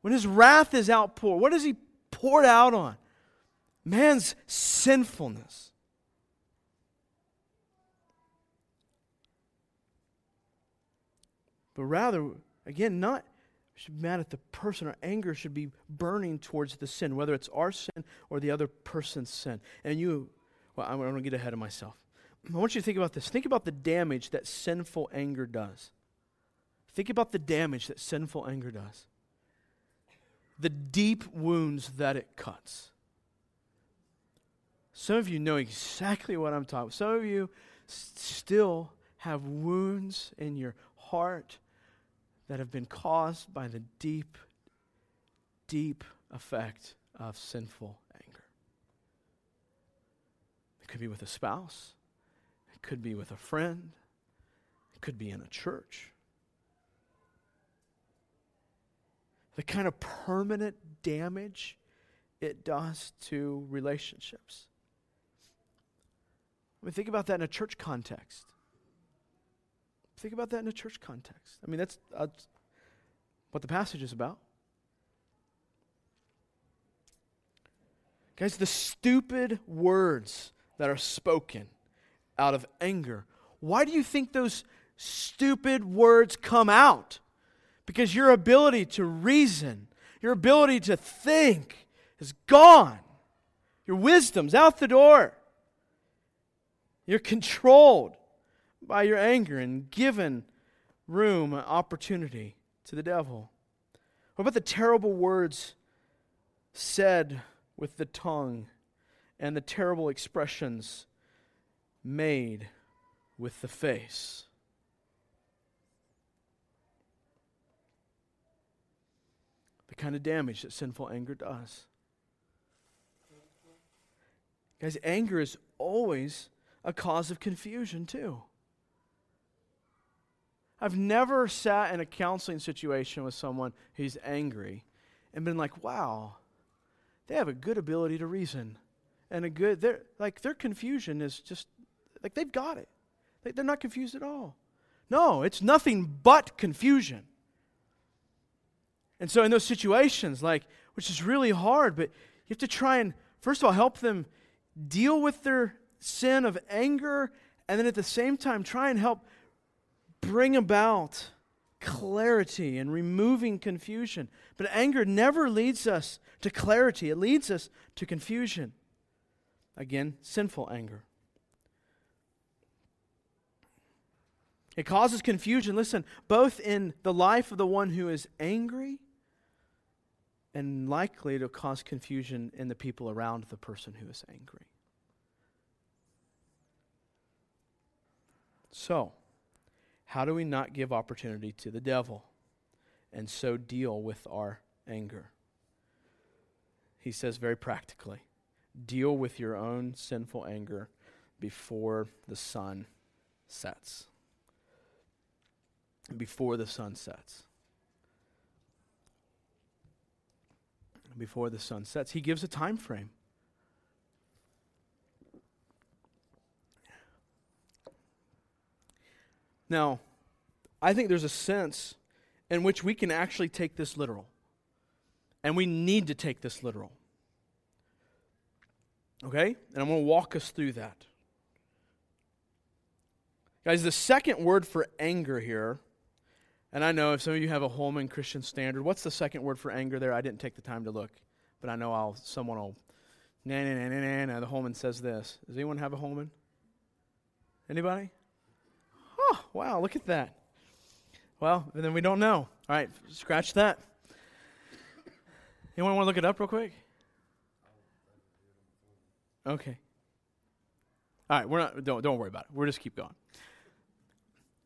When His wrath is outpoured, what is He poured out on? Man's sinfulness. But rather, again, not should be mad at the person. Our anger should be burning towards the sin, whether it's our sin or the other person's sin. And you, well, I'm going to get ahead of myself. I want you to think about this. Think about the damage that sinful anger does. Think about the damage that sinful anger does. The deep wounds that it cuts. Some of you know exactly what I'm talking about. Some of you s- still have wounds in your heart that have been caused by the deep, deep effect of sinful anger. It could be with a spouse. It could be with a friend. It could be in a church. The kind of permanent damage it does to relationships. I mean, think about that in a church context. Think about that in a church context. I mean, that's uh, what the passage is about. Guys, the stupid words that are spoken out of anger. Why do you think those stupid words come out? Because your ability to reason, your ability to think is gone. Your wisdom's out the door. You're controlled by your anger and given room and opportunity to the devil. What about the terrible words said with the tongue and the terrible expressions made with the face? The kind of damage that sinful anger does. Guys, anger is always a cause of confusion too. I've never sat in a counseling situation with someone who's angry and been like, wow, they have a good ability to reason. And a good, they're, like their confusion is just, like they've got it. They, they're not confused at all. No, it's nothing but confusion. And so in those situations, like, which is really hard, but you have to try and, first of all, help them deal with their sin of anger, and then at the same time, try and help bring about clarity and removing confusion. But anger never leads us to clarity. It leads us to confusion. Again, sinful anger. It causes confusion, listen, both in the life of the one who is angry and likely to cause confusion in the people around the person who is angry. So, how do we not give opportunity to the devil and so deal with our anger? He says very practically, deal with your own sinful anger before the sun sets. Before the sun sets. Before the sun sets. He gives a time frame. Now, I think there's a sense in which we can actually take this literal. And we need to take this literal. Okay? And I'm going to walk us through that. Guys, the second word for anger here, and I know if some of you have a Holman Christian Standard, what's the second word for anger there? I didn't take the time to look, but I know I'll someone will, na na na na na, the Holman says this. Does anyone have a Holman? Anybody? Oh, wow, look at that. Well, then we don't know. All right, scratch that. Anyone want to look it up real quick? Okay. All right, we're not, don't, don't worry about it. We'll just keep going.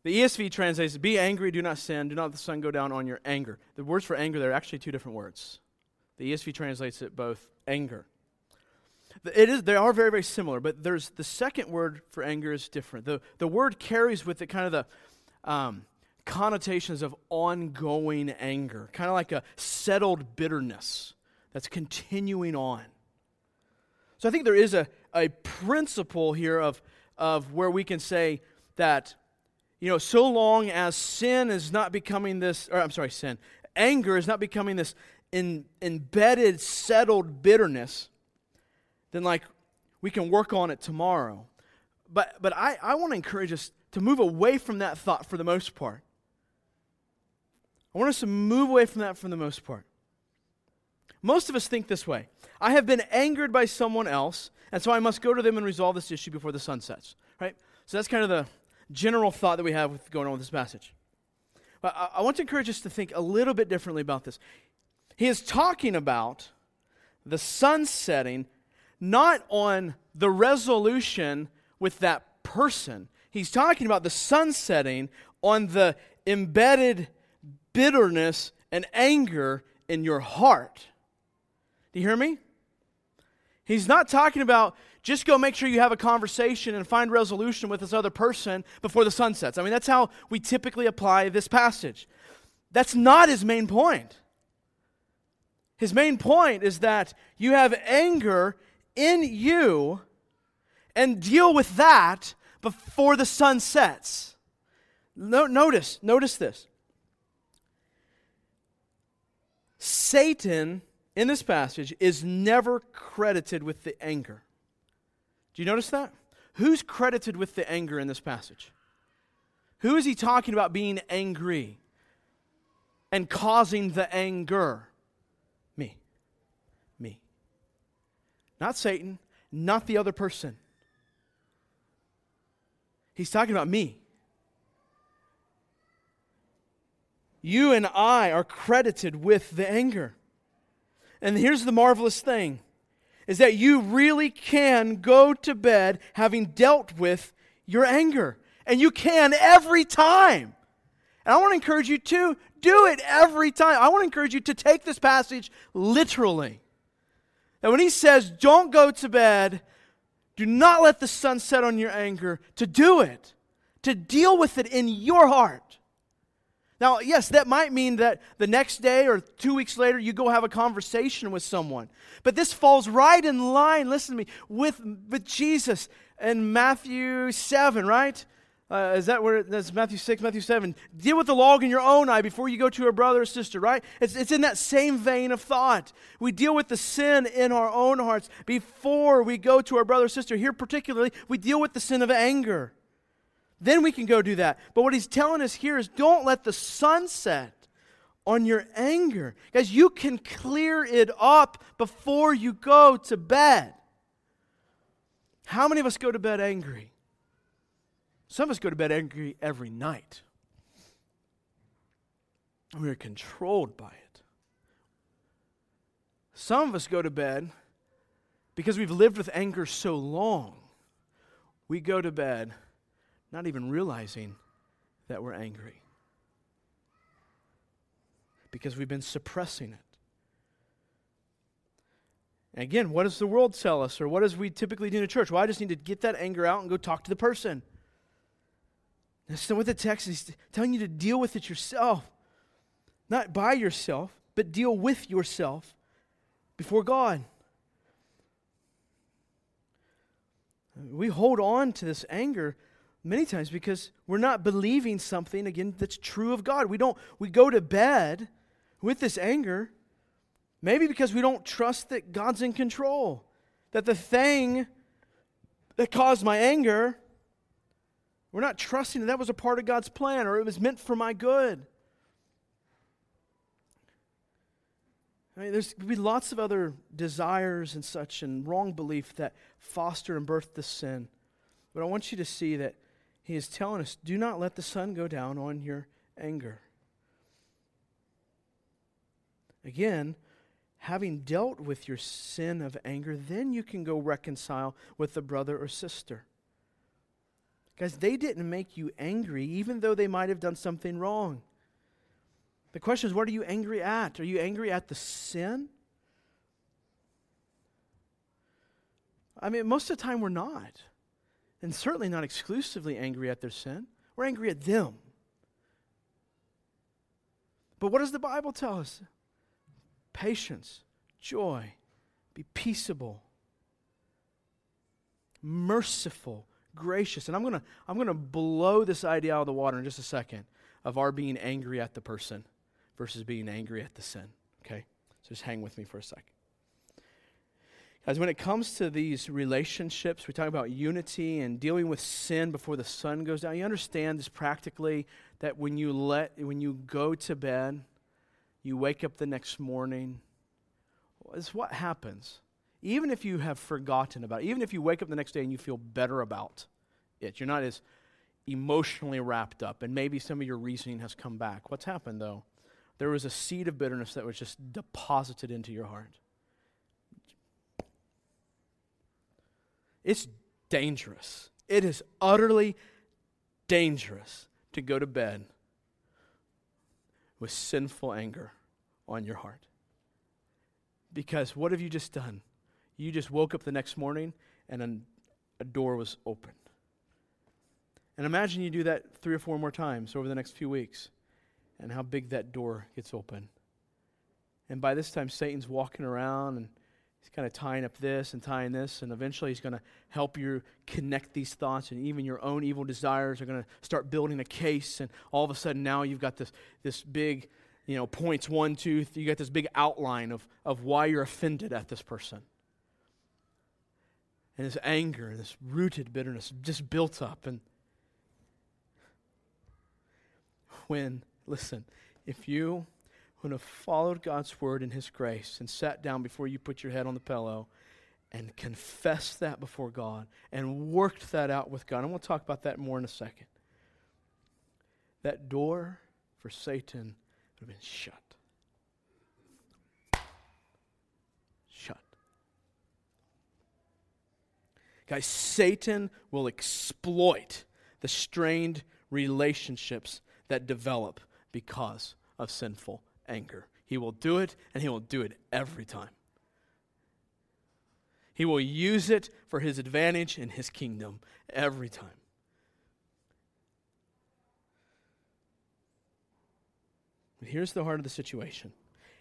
The E S V translates, be angry, do not sin, do not let the sun go down on your anger. The words for anger, they're actually two different words. The E S V translates it both anger. It is, they are very, very similar, but there's the second word for anger is different. The, the word carries with it kind of the um, connotations of ongoing anger, kind of like a settled bitterness that's continuing on. So I think there is a, a principle here of, of where we can say that, you know, so long as sin is not becoming this, or I'm sorry, sin, anger is not becoming this in, embedded, settled bitterness, then like we can work on it tomorrow. But but I, I want to encourage us to move away from that thought for the most part. I want us to move away from that for the most part. Most of us think this way. I have been angered by someone else, and so I must go to them and resolve this issue before the sun sets. Right? So that's kind of the general thought that we have with going on with this passage. But I, I want to encourage us to think a little bit differently about this. He is talking about the sun setting, not on the resolution with that person. He's talking about the sun setting on the embedded bitterness and anger in your heart. Do you hear me? He's not talking about just go make sure you have a conversation and find resolution with this other person before the sun sets. I mean, that's how we typically apply this passage. That's not his main point. His main point is that you have anger in you, and deal with that before the sun sets. No, notice, notice this. Satan, in this passage, is never credited with the anger. Do you notice that? Who's credited with the anger in this passage? Who is he talking about being angry and causing the anger? Me. Me. Not Satan, not the other person. He's talking about me. You and I are credited with the anger. And here's the marvelous thing, is that you really can go to bed having dealt with your anger. And you can every time. And I want to encourage you to do it every time. I want to encourage you to take this passage literally. And when he says, don't go to bed, do not let the sun set on your anger, to do it, to deal with it in your heart. Now, yes, that might mean that the next day or two weeks later you go have a conversation with someone. But this falls right in line, listen to me, with, with Jesus in Matthew seven, right? Uh, is that where that's Matthew six, Matthew seven? Deal with the log in your own eye before you go to a brother or sister, right? It's, it's in that same vein of thought. We deal with the sin in our own hearts before we go to our brother or sister. Here particularly, we deal with the sin of anger. Then we can go do that. But what he's telling us here is don't let the sun set on your anger. Guys, you can clear it up before you go to bed. How many of us go to bed angry? Some of us go to bed angry every night. We are controlled by it. Some of us go to bed because we've lived with anger so long. We go to bed not even realizing that we're angry because we've been suppressing it. And again, what does the world tell us, or what does we typically do in a church? Well, I just need to get that anger out and go talk to the person. And so with the text, he's telling you to deal with it yourself, not by yourself, but deal with yourself before God. We hold on to this anger many times because we're not believing something, again, that's true of God. We don't. We go to bed with this anger, maybe because we don't trust that God's in control, that the thing that caused my anger, we're not trusting that that was a part of God's plan or it was meant for my good. I mean, there's going to be lots of other desires and such and wrong belief that foster and birth this sin. But I want you to see that he is telling us, do not let the sun go down on your anger. Again, having dealt with your sin of anger, then you can go reconcile with the brother or sister. Guys, they didn't make you angry, even though they might have done something wrong. The question is, what are you angry at? Are you angry at the sin? I mean, most of the time we're not. And certainly not exclusively angry at their sin. We're angry at them. But what does the Bible tell us? Patience, joy, be peaceable, merciful, gracious. And I'm going to I'm going to blow this idea out of the water in just a second of our being angry at the person versus being angry at the sin. Okay? So just hang with me for a second. Guys, when it comes to these relationships, we talk about unity and dealing with sin before the sun goes down. You understand this practically, that when you let when you go to bed, you wake up the next morning. It's what happens. Even if you have forgotten about it, even if you wake up the next day and you feel better about it, you're not as emotionally wrapped up, and maybe some of your reasoning has come back. What's happened, though? There was a seed of bitterness that was just deposited into your heart. It's dangerous. It is utterly dangerous to go to bed with sinful anger on your heart. Because what have you just done? You just woke up the next morning and an, a door was open. And imagine you do that three or four more times over the next few weeks and how big that door gets open. And by this time, Satan's walking around and He's kind of tying up this and tying this, and eventually he's going to help you connect these thoughts, and even your own evil desires are going to start building a case, and all of a sudden now you've got this this big, you know, points one, two, three, you got this big outline of, of why you're offended at this person. And this anger and this rooted bitterness just built up. And when, listen, if you would have followed God's word and his grace and sat down before you put your head on the pillow and confessed that before God and worked that out with God, and we'll talk about that more in a second, that door for Satan would have been shut. Shut. Guys, Satan will exploit the strained relationships that develop because of sinful anger. He will do it, and he will do it every time. He will use it for his advantage in his kingdom every time. But here's the heart of the situation.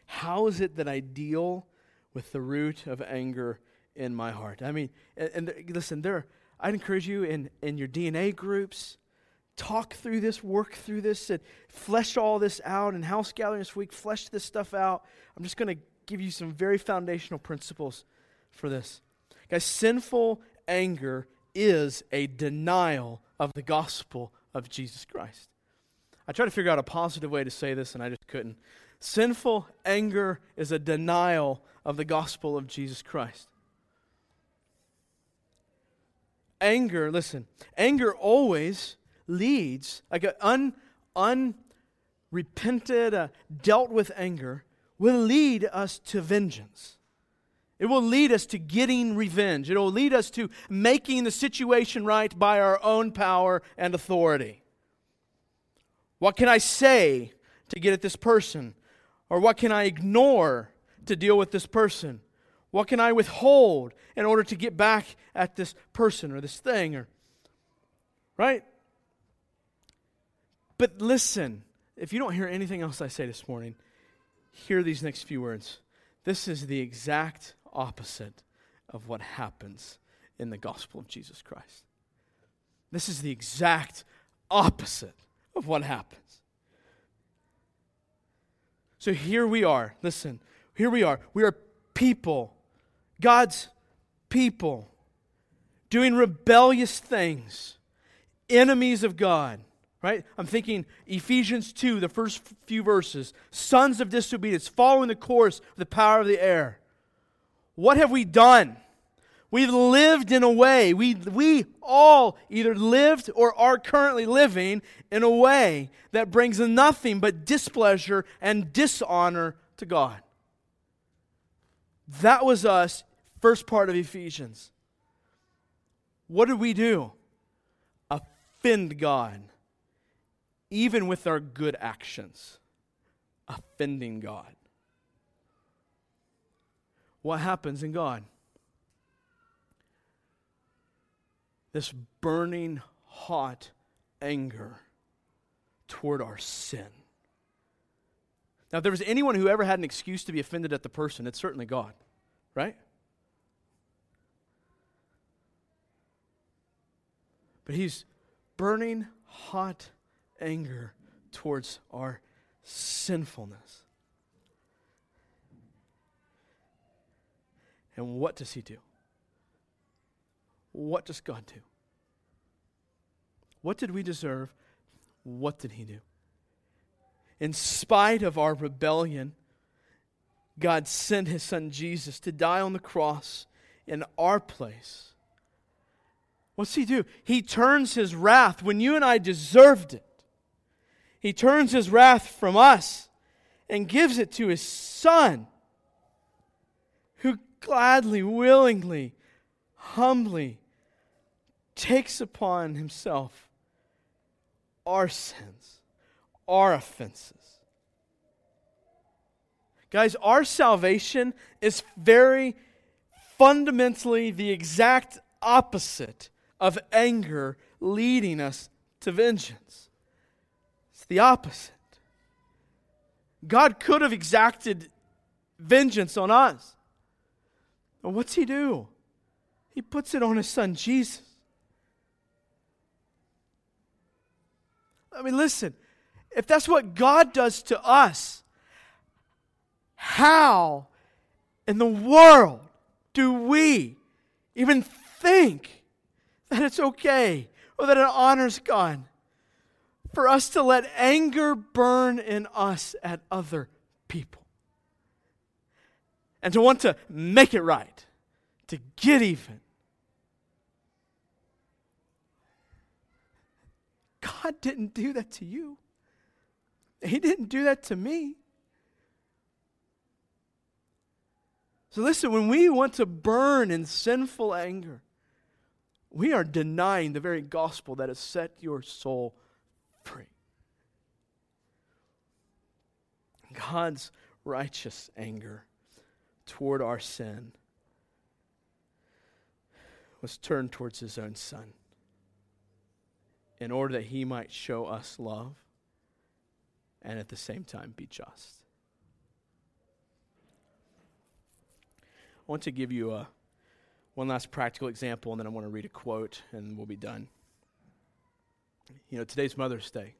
How is it that I deal with the root of anger in my heart? I mean, and, and listen, there. I'd encourage you in, in your D N A groups, talk through this, work through this, and flesh all this out. In house gathering this week, flesh this stuff out. I'm just going to give you some very foundational principles for this. Guys, sinful anger is a denial of the gospel of Jesus Christ. I tried to figure out a positive way to say this, and I just couldn't. Sinful anger is a denial of the gospel of Jesus Christ. Anger, listen, anger always leads, like an un, unrepented, uh, dealt with anger, will lead us to vengeance. It will lead us to getting revenge. It will lead us to making the situation right by our own power and authority. What can I say to get at this person? Or what can I ignore to deal with this person? What can I withhold in order to get back at this person or this thing? Or right? But listen, if you don't hear anything else I say this morning, hear these next few words. This is the exact opposite of what happens in the gospel of Jesus Christ. This is the exact opposite of what happens. So here we are. Listen, here we are. We are people, God's people, doing rebellious things, enemies of God. Right? I'm thinking Ephesians two, the first few verses. Sons of disobedience, following the course of the power of the air. What have we done? We've lived in a way. We, we all either lived or are currently living in a way that brings nothing but displeasure and dishonor to God. That was us, first part of Ephesians. What did we do? Offend God. Even with our good actions, offending God. What happens in God? This burning hot anger toward our sin. Now, if there was anyone who ever had an excuse to be offended at the person, it's certainly God, right? But he's burning hot anger. Anger towards our sinfulness. And what does he do? What does God do? What did we deserve? What did he do? In spite of our rebellion, God sent his son Jesus to die on the cross in our place. What's he do? He turns his wrath when you and I deserved it. He turns his wrath from us and gives it to his son, who gladly, willingly, humbly takes upon himself our sins, our offenses. Guys, our salvation is very fundamentally the exact opposite of anger leading us to vengeance. The opposite. God could have exacted vengeance on us. And what's he do? He puts it on his son, Jesus. I mean, listen, if that's what God does to us, how in the world do we even think that it's okay or that it honors God for us to let anger burn in us at other people and to want to make it right, to get even? God didn't do that to you. He didn't do that to me. So listen, when we want to burn in sinful anger, we are denying the very gospel that has set your soul free. God's righteous anger toward our sin was turned towards his own son in order that he might show us love and at the same time be just. I want to give you a, one last practical example, and then I want to read a quote, and we'll be done. You know, today's Mother's Day.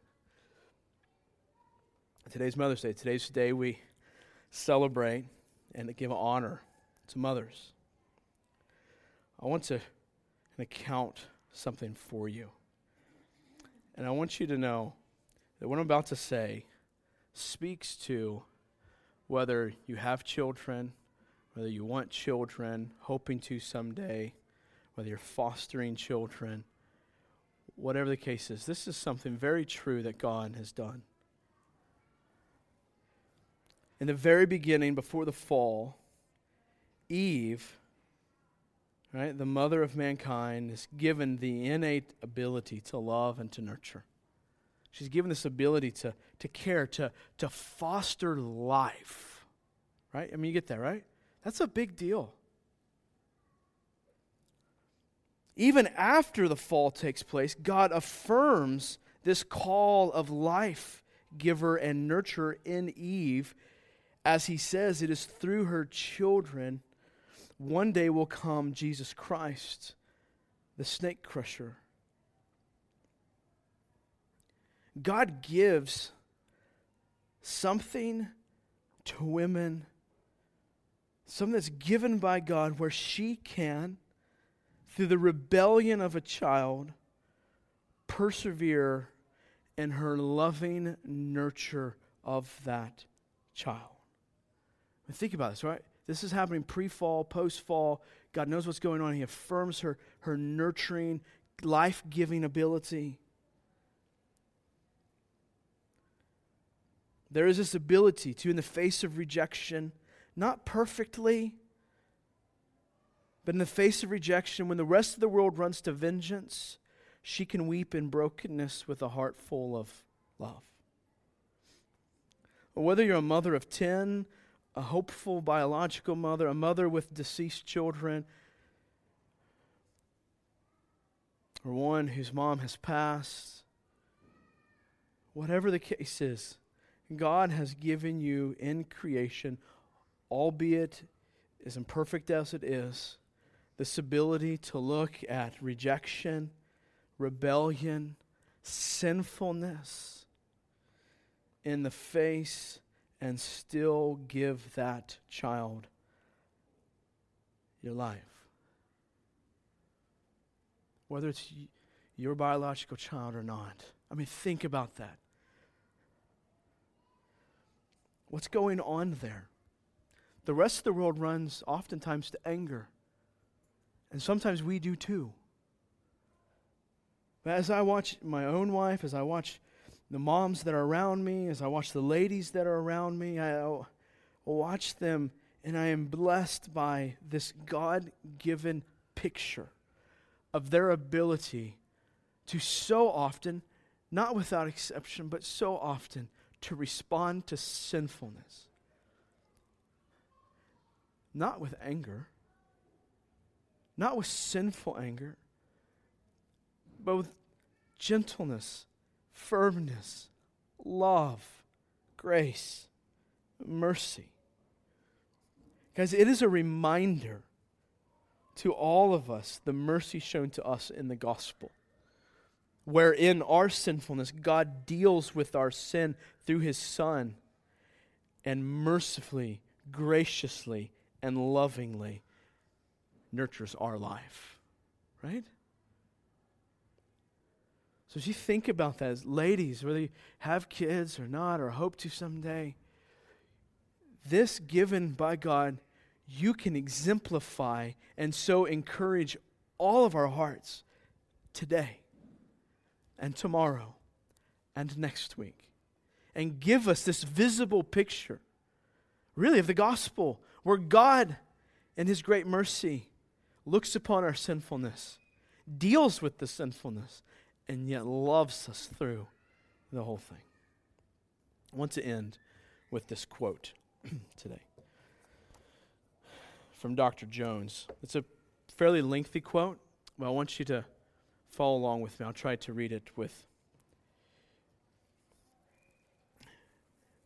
Today's Mother's Day. Today's the day we celebrate and give honor to mothers. I want to account something for you. And I want you to know that what I'm about to say speaks to whether you have children, whether you want children, hoping to someday, whether you're fostering children, whatever the case is, this is something very true that God has done. In the very beginning, before the fall, Eve, right, the mother of mankind, is given the innate ability to love and to nurture. She's given this ability to, to care, to, to foster life, right? I mean, you get that, right? That's a big deal. Even after the fall takes place, God affirms this call of life giver and nurturer in Eve, as he says, it is through her children one day will come Jesus Christ, the snake crusher. God gives something to women, something that's given by God where she can, through the rebellion of a child, persevere in her loving nurture of that child. And think about this, right? This is happening pre-fall, post-fall. God knows what's going on. He affirms her, her nurturing, life-giving ability. There is this ability to, in the face of rejection, not perfectly, but in the face of rejection, when the rest of the world runs to vengeance, she can weep in brokenness with a heart full of love. Whether you're a mother of ten, a hopeful biological mother, a mother with deceased children, or one whose mom has passed, whatever the case is, God has given you in creation, albeit as imperfect as it is, this ability to look at rejection, rebellion, sinfulness in the face and still give that child your life. Whether it's your biological child or not. I mean, think about that. What's going on there? The rest of the world runs oftentimes to anger. And sometimes we do too. But as I watch my own wife, as I watch the moms that are around me, as I watch the ladies that are around me, I I'll watch them and I am blessed by this God-given picture of their ability to so often, not without exception, but so often, to respond to sinfulness. Not with anger, not with sinful anger, but with gentleness, firmness, love, grace, mercy. Guys, it is a reminder to all of us the mercy shown to us in the gospel, wherein our sinfulness, God deals with our sin through his Son, and mercifully, graciously, and lovingly nurtures our life, right? So as you think about that, as ladies, whether you have kids or not, or hope to someday, this given by God, you can exemplify and so encourage all of our hearts today and tomorrow and next week, and give us this visible picture, really, of the gospel, where God, in his great mercy, looks upon our sinfulness, deals with the sinfulness, and yet loves us through the whole thing. I want to end with this quote today from Doctor Jones. It's a fairly lengthy quote, but I want you to follow along with me. I'll try to read it with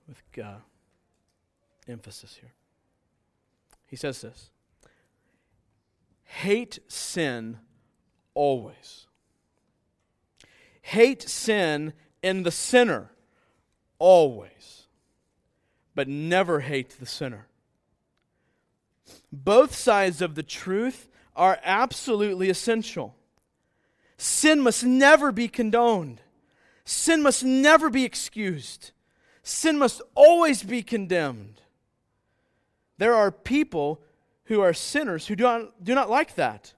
with uh, emphasis here. He says this: hate sin always. Hate sin in the sinner always, but never hate the sinner. Both sides of the truth are absolutely essential. Sin must never be condoned. Sin must never be excused. Sin must always be condemned. There are people who are sinners who do not, do not like that.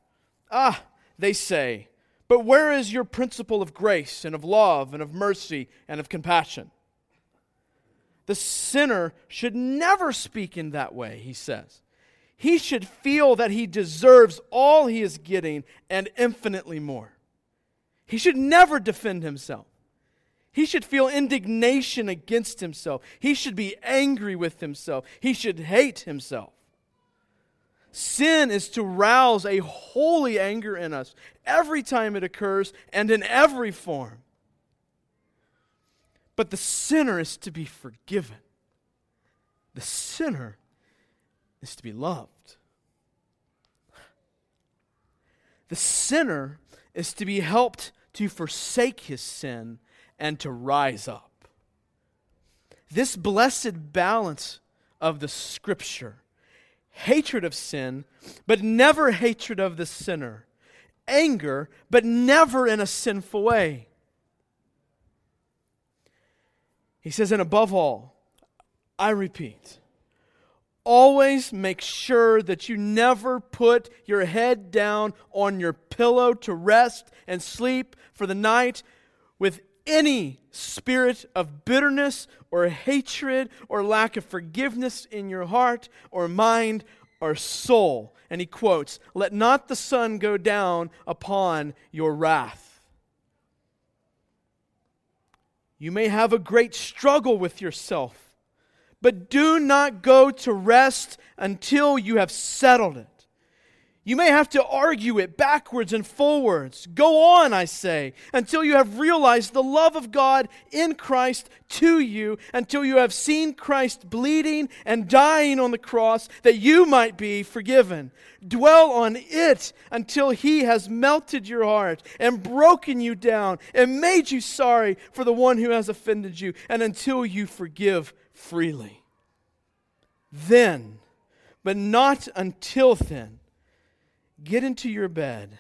Ah, they say, but where is your principle of grace and of love and of mercy and of compassion? The sinner should never speak in that way, he says. He should feel that he deserves all he is getting and infinitely more. He should never defend himself. He should feel indignation against himself. He should be angry with himself. He should hate himself. Sin is to rouse a holy anger in us every time it occurs and in every form. But the sinner is to be forgiven. The sinner is to be loved. The sinner is to be helped to forsake his sin and to rise up. This blessed balance of the Scripture, hatred of sin, but never hatred of the sinner, anger, but never in a sinful way. He says, and above all, I repeat, always make sure that you never put your head down on your pillow to rest and sleep for the night with any spirit of bitterness or hatred or lack of forgiveness in your heart or mind or soul. And he quotes, "Let not the sun go down upon your wrath." You may have a great struggle with yourself, but do not go to rest until you have settled it. You may have to argue it backwards and forwards. Go on, I say, until you have realized the love of God in Christ to you, until you have seen Christ bleeding and dying on the cross that you might be forgiven. Dwell on it until He has melted your heart and broken you down and made you sorry for the one who has offended you, and until you forgive freely. Then, but not until then, get into your bed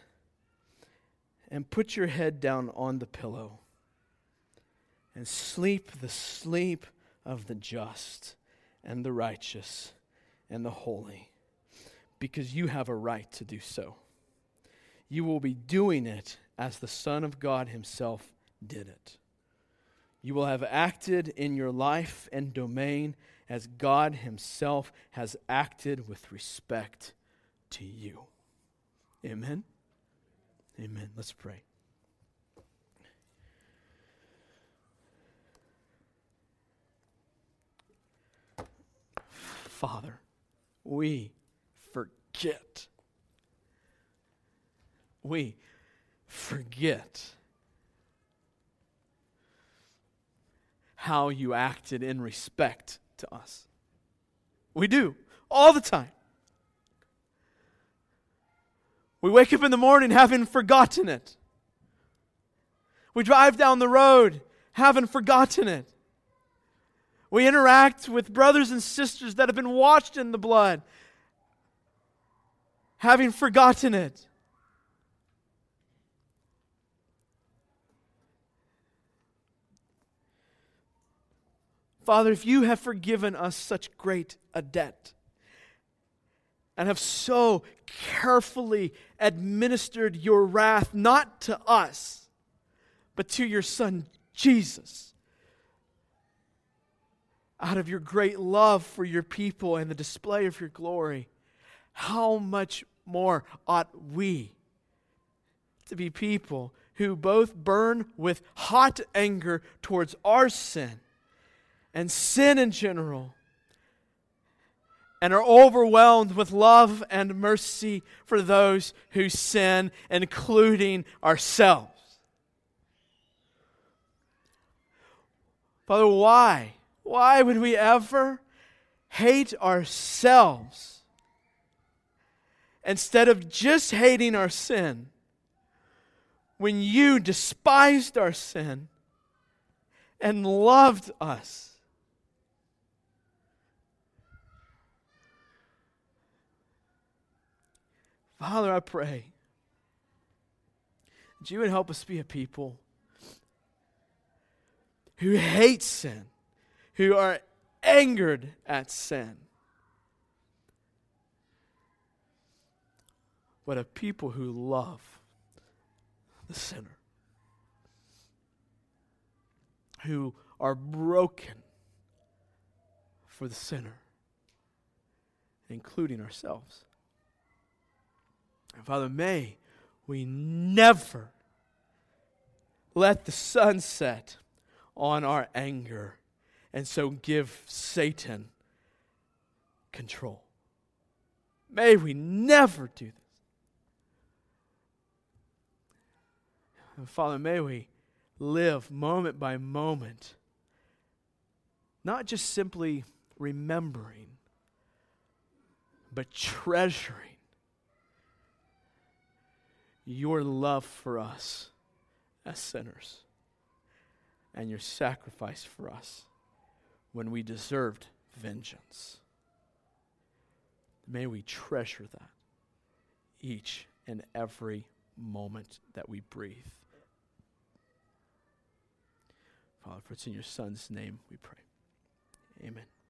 and put your head down on the pillow and sleep the sleep of the just and the righteous and the holy, because you have a right to do so. You will be doing it as the Son of God Himself did it. You will have acted in your life and domain as God Himself has acted with respect to you. Amen? Amen. Let's pray. Father, we forget. We forget how you acted in respect to us. We do, all the time. We wake up in the morning having forgotten it. We drive down the road having forgotten it. We interact with brothers and sisters that have been washed in the blood, having forgotten it. Father, if you have forgiven us such great a debt and have so carefully administered your wrath, not to us, but to your Son, Jesus, out of your great love for your people and the display of your glory, how much more ought we to be people who both burn with hot anger towards our sin and sin in general, and are overwhelmed with love and mercy for those who sin, including ourselves. Father, why? Why would we ever hate ourselves instead of just hating our sin, when you despised our sin and loved us? Father, I pray that you would help us be a people who hate sin, who are angered at sin, but a people who love the sinner, who are broken for the sinner, including ourselves. And Father, may we never let the sun set on our anger and so give Satan control. May we never do this. And Father, may we live moment by moment, not just simply remembering, but treasuring your love for us as sinners, and your sacrifice for us when we deserved vengeance. May we treasure that each and every moment that we breathe. Father, for it's in your Son's name we pray. Amen.